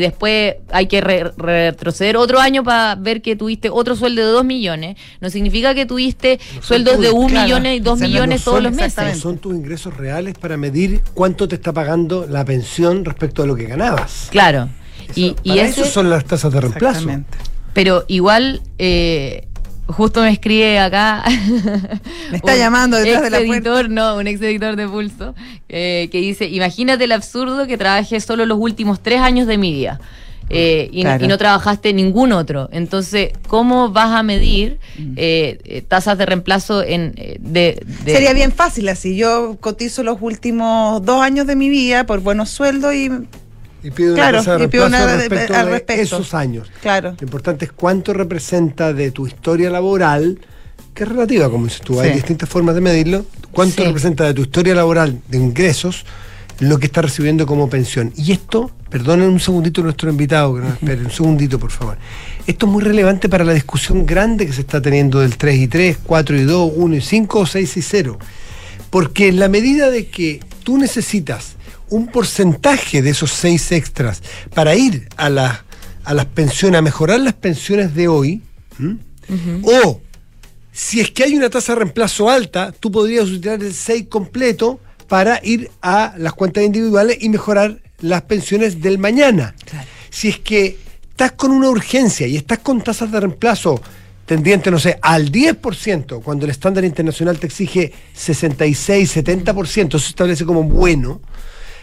después hay que retroceder otro año para ver que tuviste otro sueldo de $2.000.000, no significa que tuviste sueldos de $1.000.000 y $2.000.000 todos los meses. Son tus ingresos reales para medir cuánto te está pagando la pensión respecto a lo que ganabas. Claro. Eso son las tasas de reemplazo. Exactamente. Pero igual, justo me escribe acá. Me está llamando detrás de la puerta. Un ex editor de Pulso, que dice, imagínate el absurdo que trabajé solo los últimos 3 años de mi vida. Y no trabajaste ningún otro. Entonces, ¿cómo vas a medir tasas de reemplazo? Sería bien fácil así. Yo cotizo los últimos 2 años de mi vida por buenos sueldos y pido una tasa de reemplazo respecto de esos años. Claro. Lo importante es cuánto representa de tu historia laboral, que es relativa, como dices tú, hay distintas formas de medirlo, cuánto representa de tu historia laboral de ingresos lo que está recibiendo como pensión. Y esto, perdonen un segundito nuestro invitado, que nos espere, un segundito por favor. Esto es muy relevante para la discusión grande que se está teniendo del 3 y 3, 4 y 2, 1 y 5 o 6 y 0. Porque en la medida de que tú necesitas un porcentaje de esos 6 extras para ir a las pensiones, a mejorar las pensiones de hoy, o si es que hay una tasa de reemplazo alta, tú podrías utilizar el 6 completo para ir a las cuentas individuales y mejorar las pensiones del mañana. Claro. Si es que estás con una urgencia y estás con tasas de reemplazo tendientes, no sé, al 10%, cuando el estándar internacional te exige 66, 70%, eso se establece como bueno,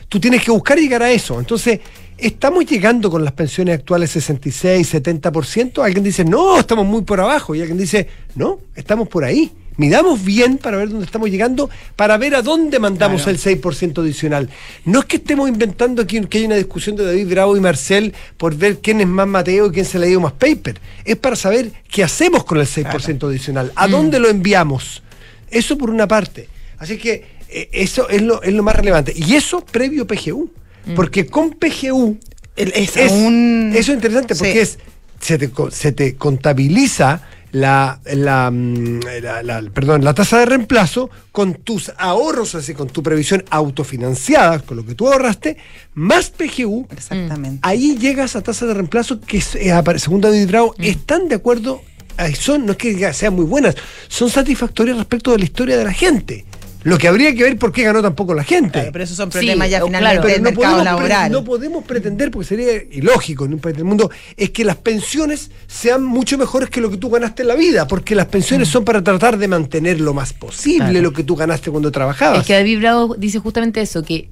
tú tienes que buscar llegar a eso. Entonces, ¿estamos llegando con las pensiones actuales 66, 70%? Alguien dice, no, estamos muy por abajo. Y alguien dice, no, estamos por ahí. Midamos bien para ver dónde estamos llegando, para ver a dónde mandamos el 6% adicional. No es que estemos inventando aquí que hay una discusión de David Bravo y Marcel por ver quién es más Mateo y quién se le ha ido más paper. Es para saber qué hacemos con el 6% adicional, a dónde lo enviamos. Eso por una parte. Así que eso es lo más relevante. Y eso previo PGU. Porque con PGU eso es interesante, porque se te contabiliza la tasa de reemplazo con tus ahorros, así con tu previsión autofinanciada, con lo que tú ahorraste, más PGU. Exactamente. Ahí llegas a tasa de reemplazo que, según David Bravo, están de acuerdo, no es que sean muy buenas, son satisfactorias respecto de la historia de la gente. Lo que habría que ver por qué ganó tampoco la gente. Claro, pero esos son problemas ya finalmente del mercado laboral. No podemos pretender, porque sería ilógico en un país del mundo, es que las pensiones sean mucho mejores que lo que tú ganaste en la vida, porque las pensiones son para tratar de mantener lo más posible lo que tú ganaste cuando trabajabas. Es que David Bravo dice justamente eso, que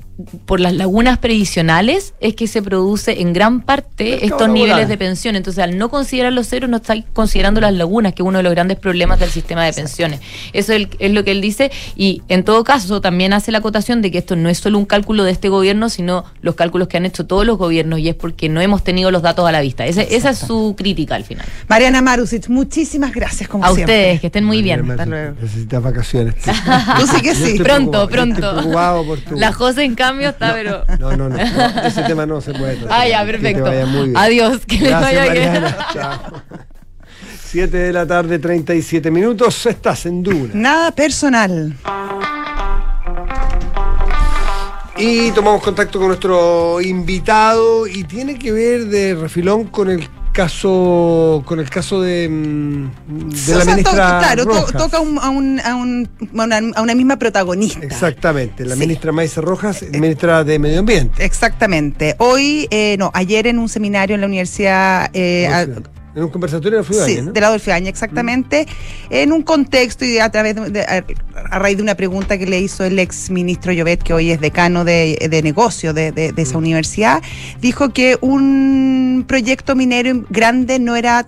por las lagunas previsionales es que se produce en gran parte estos niveles de pensión. Entonces, al no considerar los ceros, no está considerando las lagunas, que es uno de los grandes problemas del sistema de pensiones. Eso es lo que él dice, y en todo caso también hace la acotación de que esto no es solo un cálculo de este gobierno, sino los cálculos que han hecho todos los gobiernos, y es porque no hemos tenido los datos a la vista. Esa es su crítica al final. Mariana Marusic, muchísimas gracias, como siempre. A ustedes, que estén muy bien. Hasta luego. Necesitas vacaciones. Tú sí que sí. Pronto. La José en cambio está, pero... No, ese tema no se puede tratar. Ah, ya, perfecto. Que te vaya muy bien. Adiós, que les vaya bien. 7 de la tarde, 37 minutos, estás en Duna. Nada personal. Y tomamos contacto con nuestro invitado, y tiene que ver de refilón con el caso de la ministra Rojas. Toca a una misma protagonista. Exactamente, la ministra Maisa Rojas, ministra de Medio Ambiente. Exactamente. Ayer en un seminario en la Universidad... en un conversatorio de la Fibaña, ¿no? Del lado de Fibaña, exactamente, en un contexto y a raíz de una pregunta que le hizo el ex ministro Llovet, que hoy es decano de negocio de esa universidad, dijo que un proyecto minero grande no era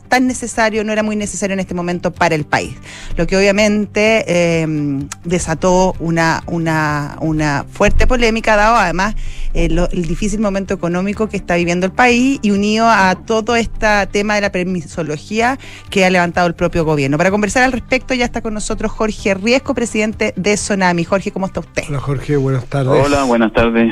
muy necesario en este momento para el país, lo que obviamente desató una fuerte polémica, dado además el difícil momento económico que está viviendo el país, y unido a todo este tema de la permisología que ha levantado el propio gobierno. Para conversar al respecto ya está con nosotros Jorge Riesco, presidente de Sonami. Jorge, ¿cómo está usted? Hola Jorge, buenas tardes. Hola, buenas tardes.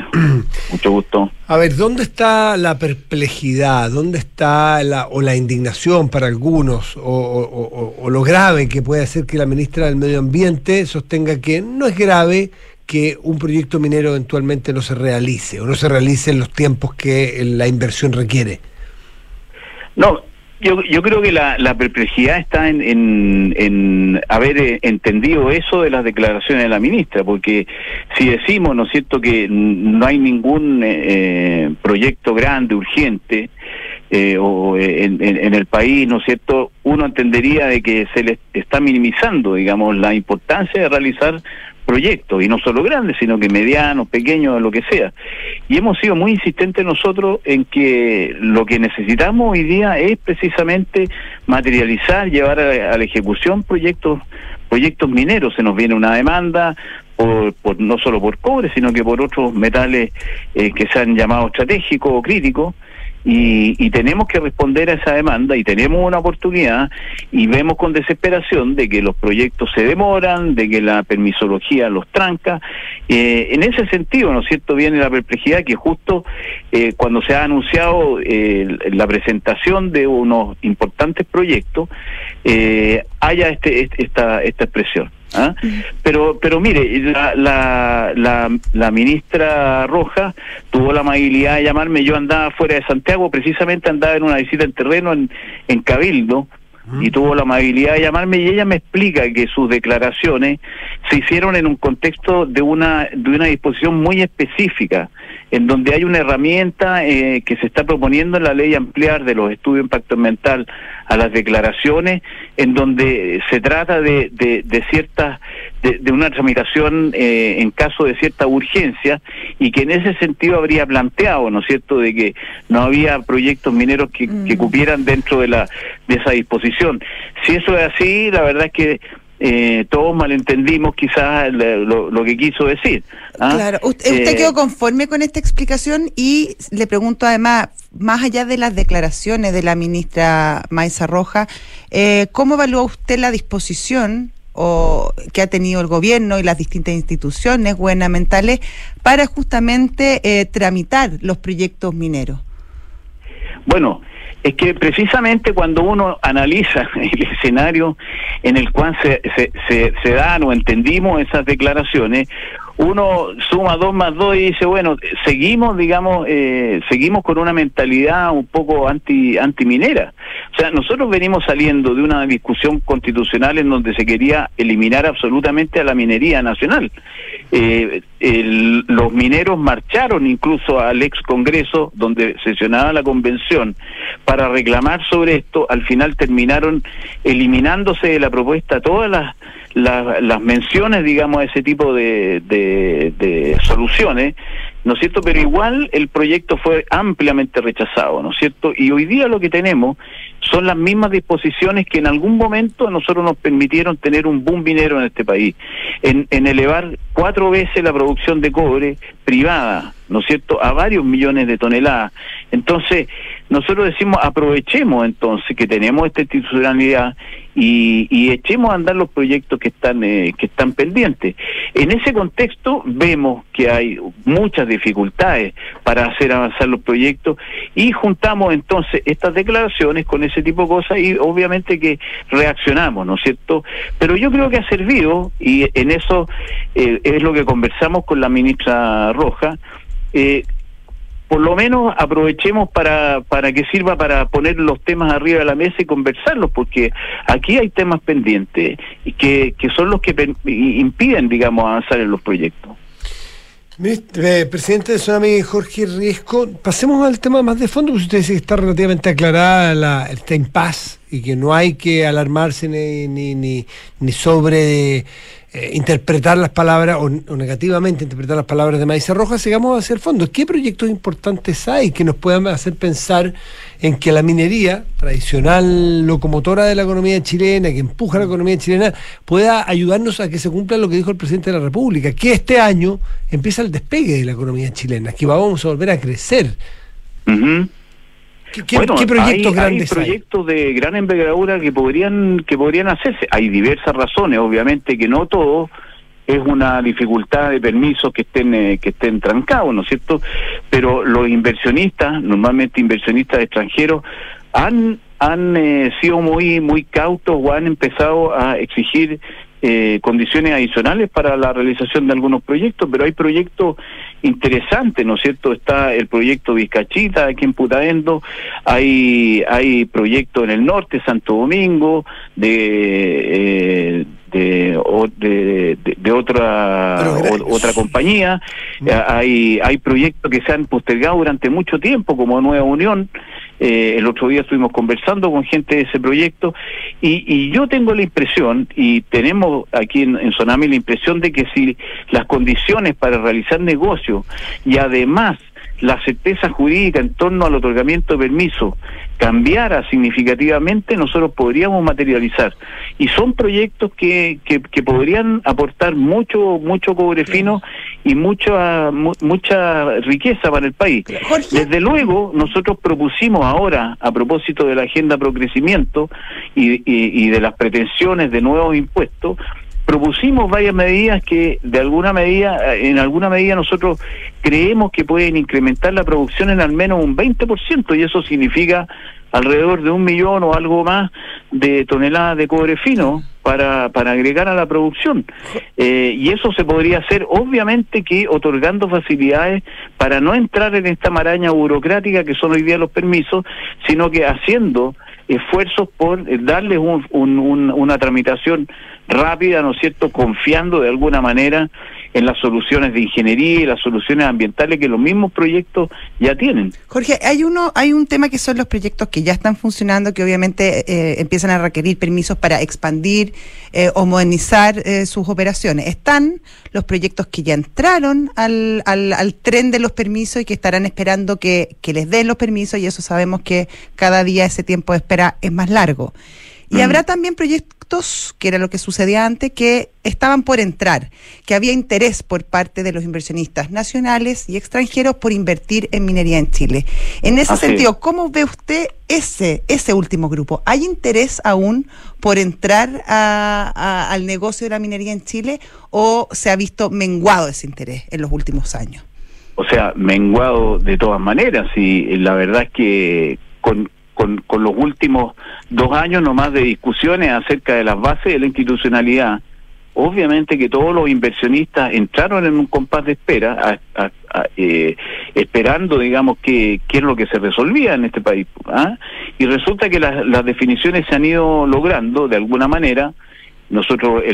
Mucho gusto. A ver, ¿dónde está la perplejidad? ¿Dónde está la indignación para algunos? O lo grave que puede hacer que la ministra del Medio Ambiente sostenga que no es grave que un proyecto minero eventualmente no se realice, o no se realice en los tiempos que la inversión requiere. No, yo creo que la perplejidad está en haber entendido eso de las declaraciones de la ministra, porque si decimos, ¿no es cierto?, que no hay ningún proyecto grande, urgente, en el país, ¿no es cierto?, uno entendería de que se le está minimizando, digamos, la importancia de realizar proyectos, y no solo grandes, sino que medianos, pequeños, lo que sea. Y hemos sido muy insistentes nosotros en que lo que necesitamos hoy día es precisamente materializar, llevar a la ejecución proyectos mineros. Se nos viene una demanda por no solo por cobre, sino que por otros metales que se han llamado estratégicos o críticos, Y tenemos que responder a esa demanda, y tenemos una oportunidad, y vemos con desesperación de que los proyectos se demoran, de que la permisología los tranca. En ese sentido, ¿no es cierto?, viene la perplejidad que justo cuando se ha anunciado la presentación de unos importantes proyectos, haya esta expresión. ¿Ah? Pero mire, la ministra Rojas tuvo la amabilidad de llamarme. Yo andaba fuera de Santiago, precisamente andaba en una visita en terreno en Cabildo, y tuvo la amabilidad de llamarme, y ella me explica que sus declaraciones se hicieron en un contexto de una disposición muy específica, en donde hay una herramienta que se está proponiendo en la ley ampliar de los estudios de impacto ambiental a las declaraciones, en donde se trata de una tramitación en caso de cierta urgencia, y que en ese sentido habría planteado, ¿no es cierto?, de que no había proyectos mineros que cupieran dentro de esa disposición. Si eso es así, la verdad es que todos malentendimos quizás lo que quiso decir. ¿Ah? Claro, usted quedó conforme con esta explicación, y le pregunto además, más allá de las declaraciones de la ministra Maisa Rojas, ¿cómo evalúa usted la disposición o que ha tenido el gobierno y las distintas instituciones gubernamentales para justamente tramitar los proyectos mineros? Bueno, es que precisamente cuando uno analiza el escenario en el cual se dan o entendimos esas declaraciones, uno suma 2 más 2 y dice, bueno, seguimos con una mentalidad un poco antiminera. O sea, nosotros venimos saliendo de una discusión constitucional en donde se quería eliminar absolutamente a la minería nacional. Los mineros marcharon incluso al ex Congreso, donde sesionaba la convención, para reclamar sobre esto. Al final terminaron eliminándose de la propuesta todas las menciones, digamos, a ese tipo de soluciones, ¿no es cierto? Pero igual el proyecto fue ampliamente rechazado, ¿no es cierto? Y hoy día lo que tenemos son las mismas disposiciones que en algún momento a nosotros nos permitieron tener un boom minero en este país, en elevar 4 veces la producción de cobre privada, ¿no es cierto?, a varios millones de toneladas. Entonces, nosotros decimos, aprovechemos entonces que tenemos esta institucionalidad y echemos a andar los proyectos que están pendientes. En ese contexto vemos que hay muchas dificultades para hacer avanzar los proyectos, y juntamos entonces estas declaraciones con ese tipo de cosas, y obviamente que reaccionamos, ¿no es cierto? Pero yo creo que ha servido, y en eso es lo que conversamos con la ministra Rojas. Por lo menos aprovechemos para que sirva para poner los temas arriba de la mesa y conversarlos, porque aquí hay temas pendientes y que son los que impiden, digamos, avanzar en los proyectos. Presidente de Sonami, Jorge Riesco, pasemos al tema más de fondo, porque usted dice que está relativamente aclarada está en paz y que no hay que alarmarse ni sobre interpretar las palabras o negativamente interpretar las palabras de Maisa Rojas. Sigamos hacia el fondo. ¿Qué proyectos importantes hay que nos puedan hacer pensar en que la minería, tradicional locomotora de la economía chilena, que empuja a la economía chilena, pueda ayudarnos a que se cumpla lo que dijo el presidente de la República, que este año empieza el despegue de la economía chilena, que vamos a volver a crecer? Uh-huh. ¿Qué proyectos grandes hay? Hay proyectos de gran envergadura que podrían hacerse. Hay diversas razones, obviamente que no todo es una dificultad de permisos que estén trancados, ¿no es cierto? Pero los inversionistas, normalmente inversionistas extranjeros, han sido muy, muy cautos o han empezado a exigir condiciones adicionales para la realización de algunos proyectos, pero hay proyectos interesantes, ¿no es cierto? Está el proyecto Vizcachita aquí en Putaendo, hay proyectos en el norte, Santo Domingo, de otra compañía, hay proyectos que se han postergado durante mucho tiempo, como Nueva Unión. El otro día estuvimos conversando con gente de ese proyecto, y yo tengo la impresión, y tenemos aquí en Sonami la impresión, de que si las condiciones para realizar negocios y además la certeza jurídica en torno al otorgamiento de permiso cambiara significativamente, nosotros podríamos materializar. Y son proyectos que podrían aportar mucho cobre fino y mucha riqueza para el país. Jorge. Desde luego, nosotros propusimos ahora, a propósito de la agenda pro crecimiento y de las pretensiones de nuevos impuestos, propusimos varias medidas que en alguna medida nosotros creemos que pueden incrementar la producción en al menos un 20%, y eso significa alrededor de 1 millón o algo más de toneladas de cobre fino para agregar a la producción. Y eso se podría hacer, obviamente, que otorgando facilidades para no entrar en esta maraña burocrática que son hoy día los permisos, sino que haciendo esfuerzos por darles una tramitación rápida, ¿no es cierto?, confiando de alguna manera en las soluciones de ingeniería y las soluciones ambientales que los mismos proyectos ya tienen. Jorge, hay un tema que son los proyectos que ya están funcionando, que obviamente empiezan a requerir permisos para expandir o modernizar sus operaciones. Están los proyectos que ya entraron al tren de los permisos y que estarán esperando que les den los permisos, y eso sabemos que cada día ese tiempo de espera es más largo. Y habrá también proyectos, que era lo que sucedía antes, que estaban por entrar, que había interés por parte de los inversionistas nacionales y extranjeros por invertir en minería en Chile. En ese sentido, ¿cómo ve usted ese último grupo? ¿Hay interés aún por entrar al negocio de la minería en Chile, o se ha visto menguado ese interés en los últimos años? O sea, menguado de todas maneras, y la verdad es que con los últimos 2 años nomás de discusiones acerca de las bases de la institucionalidad, obviamente que todos los inversionistas entraron en un compás de espera, esperando, digamos, qué es lo que se resolvía en este país, ¿ah? Y resulta que las definiciones se han ido logrando de alguna manera. Nosotros,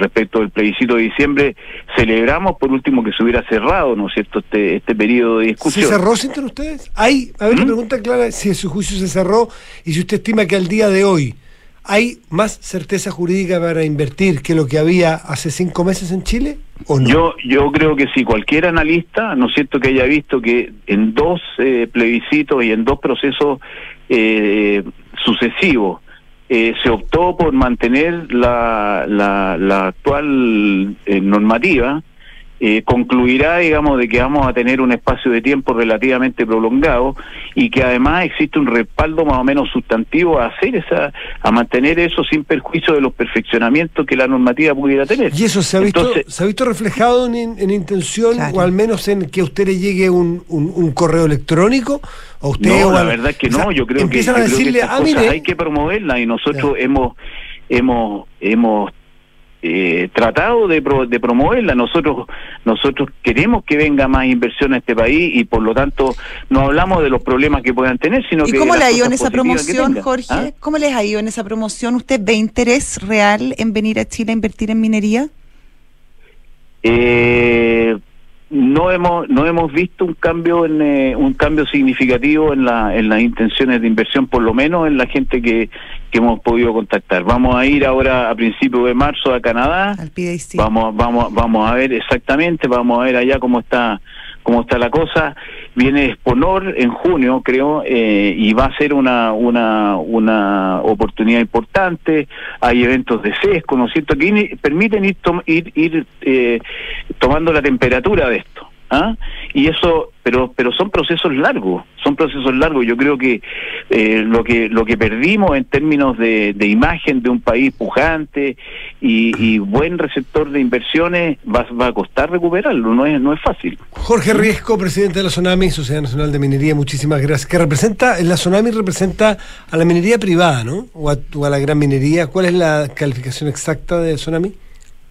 respecto del plebiscito de diciembre, celebramos por último que se hubiera cerrado, ¿no es cierto?, este periodo de discusión. ¿Se cerró, sienten ustedes? La pregunta clara, si su juicio se cerró, y si usted estima que al día de hoy hay más certeza jurídica para invertir que lo que había hace 5 meses en Chile, ¿o no? Yo creo que sí. Cualquier analista, ¿no es cierto?, que haya visto que en 2 plebiscitos y en 2 procesos sucesivos, se optó por mantener la actual normativa, concluirá, digamos, de que vamos a tener un espacio de tiempo relativamente prolongado, y que además existe un respaldo más o menos sustantivo a mantener eso sin perjuicio de los perfeccionamientos que la normativa pudiera tener. ¿Y eso se ha visto reflejado en intención, claro, o al menos en que a usted le llegue un correo electrónico? ¿A usted? No, la verdad es que no. Yo creo que empiezan a decirle, mire, hay que promoverla, y nosotros hemos tratado de promoverla. Nosotros queremos que venga más inversión a este país, y por lo tanto no hablamos de los problemas que puedan tener, sino que... ¿Y cómo les ha ido en esa promoción, Jorge? ¿Ah? ¿Cómo les ha ido en esa promoción? ¿Usted ve interés real en venir a Chile a invertir en minería? No hemos visto un cambio significativo en las intenciones de inversión, por lo menos en la gente que hemos podido contactar. Vamos a ir ahora a principios de marzo a Canadá. Al PDC. Vamos a ver exactamente, allá cómo está la cosa. Viene Exponor en junio, creo, y va a ser una oportunidad importante. Hay eventos de Sesco, ¿no es cierto?, que permiten ir tomando la temperatura de esto, ¿ah? Y eso, pero son procesos largos. Yo creo que lo que perdimos en términos de imagen de un país pujante y buen receptor de inversiones va a costar recuperarlo, no es fácil. Jorge Riesco, presidente de la Sonami, Sociedad Nacional de Minería, muchísimas gracias. ¿Qué representa? La Sonami representa a la minería privada, ¿no? O a la gran minería. ¿Cuál es la calificación exacta de Sonami?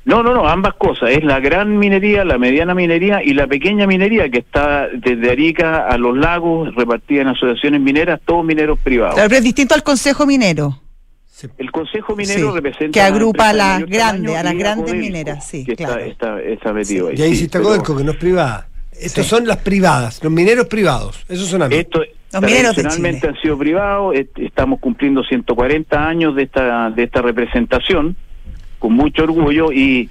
No, ambas cosas. Es la gran minería, la mediana minería y la pequeña minería, que está desde Arica a Los Lagos, repartida en asociaciones mineras, todos mineros privados. Pero es distinto al Consejo Minero. Sí. El Consejo Minero representa... Que agrupa a las grandes mineras, sí, que claro. Está metido ahí. Y ahí sí está Codelco, que no es privada. Estos son las privadas, los mineros privados. Esos son amigos. Los mineros de Chile tradicionalmente han sido privados. Estamos cumpliendo 140 años de esta representación. con mucho orgullo, y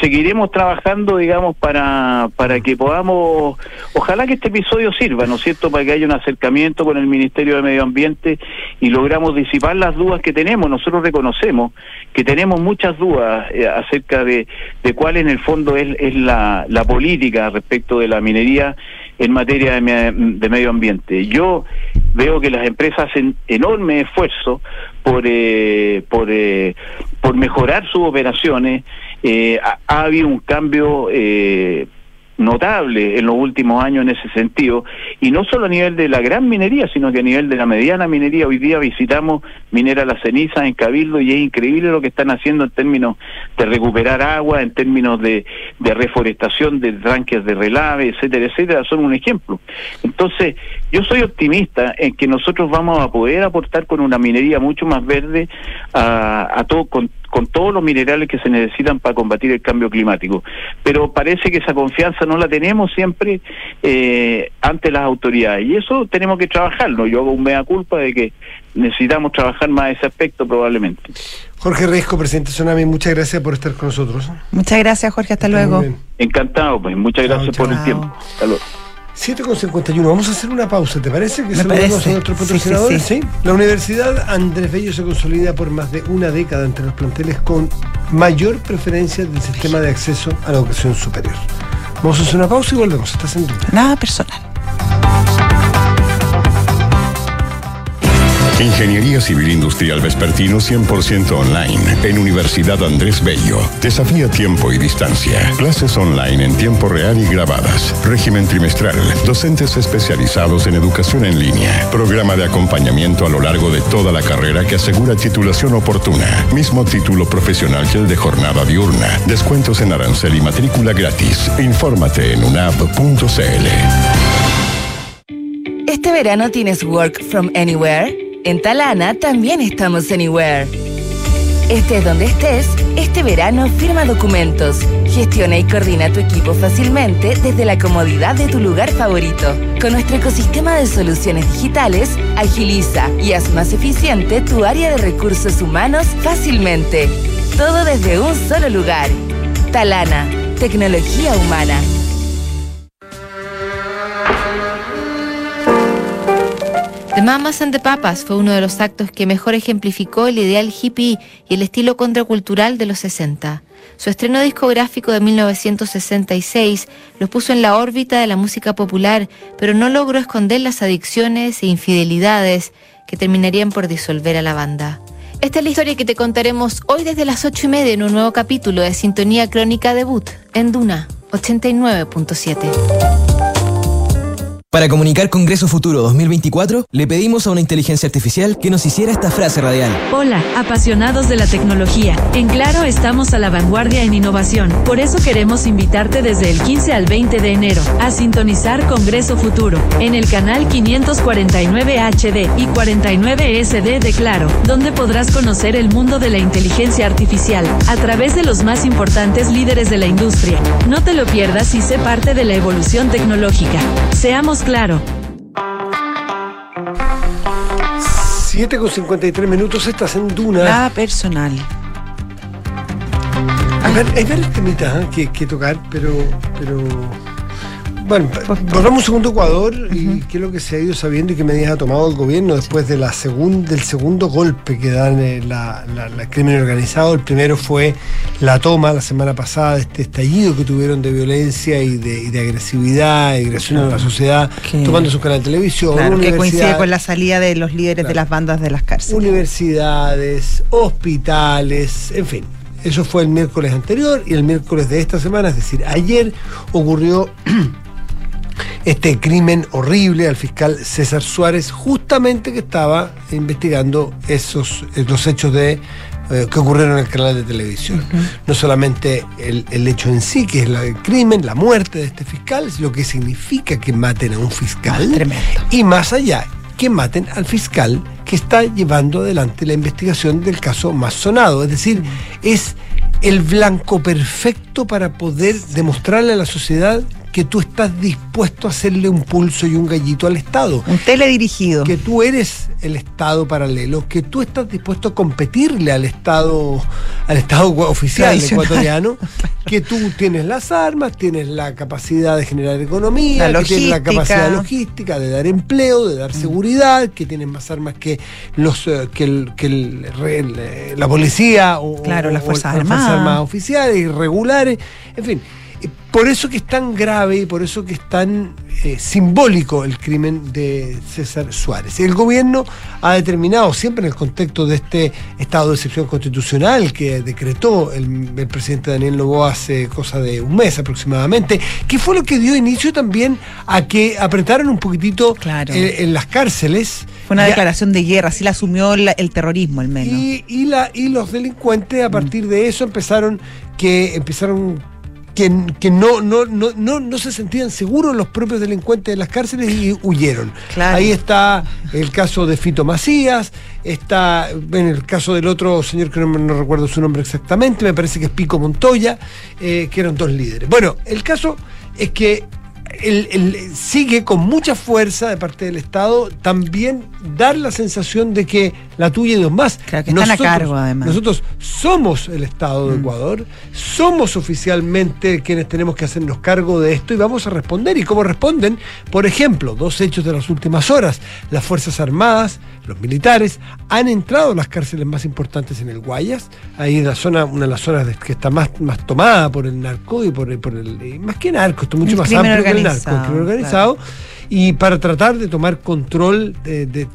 seguiremos trabajando, digamos, para que podamos, ojalá que este episodio sirva, ¿no es cierto?, para que haya un acercamiento con el Ministerio de Medio Ambiente y logramos disipar las dudas que tenemos. Nosotros reconocemos que tenemos muchas dudas acerca de cuál en el fondo es la política respecto de la minería en materia de medio ambiente. Yo veo que las empresas hacen enorme esfuerzo por mejorar sus operaciones. Ha habido un cambio notable en los últimos años en ese sentido, y no solo a nivel de la gran minería, sino que a nivel de la mediana minería. Hoy día visitamos Minera La Ceniza en Cabildo y es increíble lo que están haciendo en términos de recuperar agua, en términos de reforestación, de tranques de relave, etcétera, etcétera, son un ejemplo. Entonces, yo soy optimista en que nosotros vamos a poder aportar con una minería mucho más verde a todo, con todos los minerales que se necesitan para combatir el cambio climático. Pero parece que esa confianza no la tenemos siempre ante las autoridades, y eso tenemos que trabajarlo. Yo hago un mea culpa de que necesitamos trabajar más ese aspecto probablemente. Jorge Riesco, presidente Sonami, muchas gracias por estar con nosotros. Muchas gracias, Jorge, hasta luego. Encantado, pues, muchas gracias por el tiempo. Hasta luego. 7:51, vamos a hacer una pausa, ¿te parece? Que saludamos a nuestros patrocinadores. Sí. La Universidad Andrés Bello se consolida por más de una década entre los planteles con mayor preferencia del sistema de acceso a la educación superior. Vamos a hacer una pausa y volvemos. Estás en Duna. Nada personal. Ingeniería Civil Industrial Vespertino 100% online en Universidad Andrés Bello. Desafía tiempo y distancia. Clases online en tiempo real y grabadas. Régimen trimestral. Docentes especializados en educación en línea. Programa de acompañamiento a lo largo de toda la carrera que asegura titulación oportuna. Mismo título profesional que el de jornada diurna. Descuentos en arancel y matrícula gratis. Infórmate en unab.cl. ¿Este verano tienes work from anywhere? En Talana también estamos anywhere. Estés donde estés, este verano firma documentos, gestiona y coordina tu equipo fácilmente desde la comodidad de tu lugar favorito. Con nuestro ecosistema de soluciones digitales, agiliza y haz más eficiente tu área de recursos humanos fácilmente. Todo desde un solo lugar. Talana, tecnología humana. The Mamas and the Papas fue uno de los actos que mejor ejemplificó el ideal hippie y el estilo contracultural de los 60. Su estreno discográfico de 1966 los puso en la órbita de la música popular, pero no logró esconder las adicciones e infidelidades que terminarían por disolver a la banda. Esta es la historia que te contaremos hoy desde las 8:30 en un nuevo capítulo de Sintonía Crónica Debut en Duna 89.7. Para comunicar Congreso Futuro 2024, le pedimos a una inteligencia artificial que nos hiciera esta frase radial. Hola, apasionados de la tecnología. En Claro estamos a la vanguardia en innovación. Por eso queremos invitarte desde el 15 al 20 de enero a sintonizar Congreso Futuro en el canal 549 HD y 49 SD de Claro, donde podrás conocer el mundo de la inteligencia artificial a través de los más importantes líderes de la industria. No te lo pierdas y sé parte de la evolución tecnológica. Seamos Claro. 7:53, estás en Duna. Nada personal. Hay varios temitas que tocar, pero bueno, volvamos un segundo a Ecuador. Y qué es lo que se ha ido sabiendo y qué medidas ha tomado el gobierno después de del segundo golpe que dan el crimen organizado. El primero fue la toma la semana pasada de este estallido que tuvieron de violencia y de agresividad, de agresión a la sociedad, tomando su canal de televisión. Claro, que coincide con la salida de los líderes de las bandas de las cárceles. Universidades, hospitales, en fin. Eso fue el miércoles anterior, y el miércoles de esta semana, es decir, ayer, ocurrió este crimen horrible al fiscal César Suárez, justamente que estaba investigando los hechos que ocurrieron en el canal de televisión. No solamente el hecho en sí, que es el crimen, la muerte de este fiscal, lo que significa que maten a un fiscal. Tremendo. Y más allá, que maten al fiscal que está llevando adelante la investigación del caso más sonado. Es decir, es el blanco perfecto para poder demostrarle a la sociedad que tú estás dispuesto a hacerle un pulso y un gallito al Estado. Un teledirigido. Que tú eres el Estado paralelo, que tú estás dispuesto a competirle al Estado oficial ecuatoriano, claro. Que tú tienes las armas, tienes la capacidad de generar economía, que tienes la capacidad logística, de dar empleo, de dar seguridad, que tienes más armas que los la policía o, claro, las fuerzas armadas oficiales y regulares, en fin. Por eso que es tan grave y por eso que es tan simbólico el crimen de César Suárez. El gobierno ha determinado, siempre en el contexto de este estado de excepción constitucional que decretó el presidente Daniel Noboa hace cosa de un mes aproximadamente, que fue lo que dio inicio también a que apretaran un poquitito, claro, en las cárceles. Fue una declaración de guerra, así la asumió el terrorismo al menos. Y los delincuentes a partir de eso empezaron que no se sentían seguros los propios delincuentes de las cárceles y huyeron. Claro. Ahí está el caso de Fito Macías, está en el caso del otro señor que no recuerdo su nombre exactamente, me parece que es Pico Montoya, que eran dos líderes. Bueno, el caso es que sigue con mucha fuerza de parte del Estado también dar la sensación de que la tuya y dos más. Claro, que nosotros, están a cargo además. Nosotros somos el Estado de Ecuador, somos oficialmente quienes tenemos que hacernos cargo de esto y vamos a responder. ¿Y cómo responden? Por ejemplo, dos hechos de las últimas horas. Las Fuerzas Armadas, los militares, han entrado a las cárceles más importantes en el Guayas, ahí en la zona, una de las zonas que está más tomada por el narco y por el más que narco, esto mucho más amplio que el narco, el crimen organizado, claro. Y para tratar de tomar control del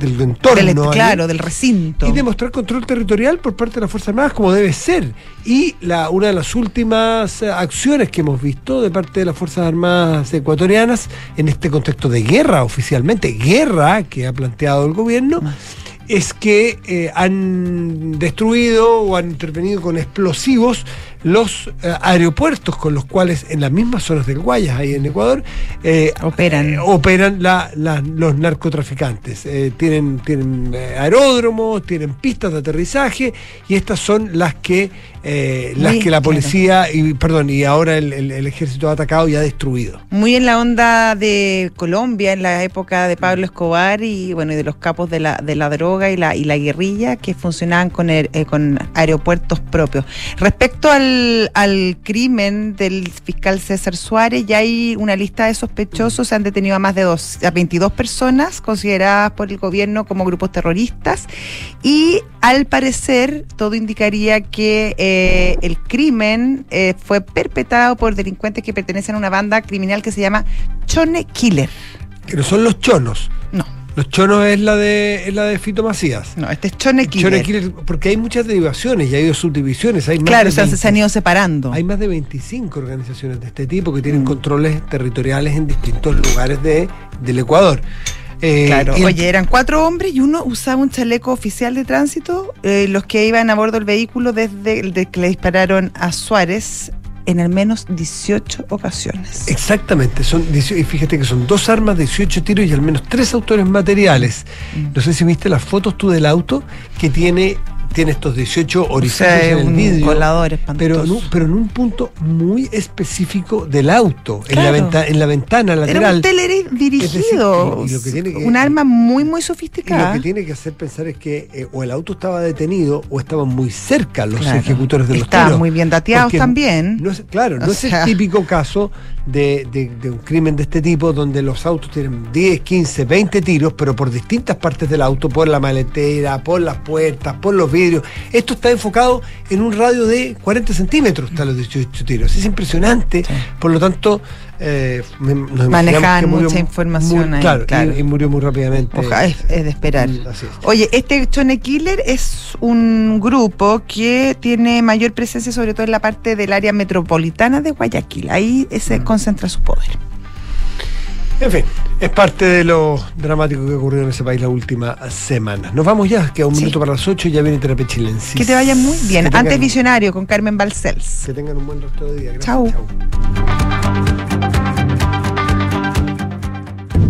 entorno. Claro, del recinto. Y demostrar control territorial por parte de las Fuerzas Armadas como debe ser. Y una de las últimas acciones que hemos visto de parte de las Fuerzas Armadas ecuatorianas en este contexto de guerra, oficialmente guerra que ha planteado el gobierno, es que han destruido o han intervenido con explosivos los aeropuertos con los cuales en las mismas zonas del Guayas, ahí en Ecuador, operan los narcotraficantes. Tienen aeródromos, tienen pistas de aterrizaje y estas son las que la policía, claro, y ahora el ejército ha atacado y ha destruido. Muy en la onda de Colombia, en la época de Pablo Escobar y bueno, y de los capos de la droga y la guerrilla que funcionaban con aeropuertos propios. Respecto al crimen del fiscal César Suárez, ya hay una lista de sospechosos, se han detenido a más de 22 personas consideradas por el gobierno como grupos terroristas y al parecer todo indicaría que el crimen fue perpetrado por delincuentes que pertenecen a una banda criminal que se llama Chone Killer. Que no son los chonos. No. Los chonos es la de Fito Macías. No, este es Chone Killer. Chone Killer, porque hay muchas derivaciones y hay subdivisiones. Hay más, claro, o sea, se han ido separando. Hay más de 25 organizaciones de este tipo que tienen controles territoriales en distintos lugares del Ecuador. Claro. Oye, eran 4 hombres y uno usaba un chaleco oficial de tránsito, los que iban a bordo del vehículo desde el de que le dispararon a Suárez en al menos 18 ocasiones. Exactamente, y fíjate que son 2 armas, 18 tiros y al menos 3 autores materiales. No sé si viste las fotos tú del auto que tiene estos 18 orificios, o sea, en el vidrio, colador espantoso. Pero en un punto muy específico del auto, claro, en la ventana lateral. Era un teledirigido, un arma muy muy sofisticada. Y lo que tiene que hacer pensar es que o el auto estaba detenido o estaban muy cerca los, claro, ejecutores de los tiros. Estaban muy bien dateados también. No es el típico caso de un crimen de este tipo donde los autos tienen 10, 15, 20 tiros, pero por distintas partes del auto, por la maletera, por las puertas, por los vidrios. Esto está enfocado en un radio de 40 centímetros, están los 18 tiros. Es impresionante, sí. Por lo tanto, manejaban mucha información muy, ahí. Claro, claro. Y murió muy rápidamente. Ojalá, es de esperar. Así es. Oye, este Chone Killer es un grupo que tiene mayor presencia, sobre todo en la parte del área metropolitana de Guayaquil. Ahí se concentra su poder. En fin, es parte de lo dramático que ocurrió en ese país la última semana. Nos vamos ya, queda un minuto para las 8 y ya viene Terapia Chilensis. Que te vaya muy bien. Antes Visionario con Carmen Balcells. Que tengan un buen resto de día. Gracias. Chau.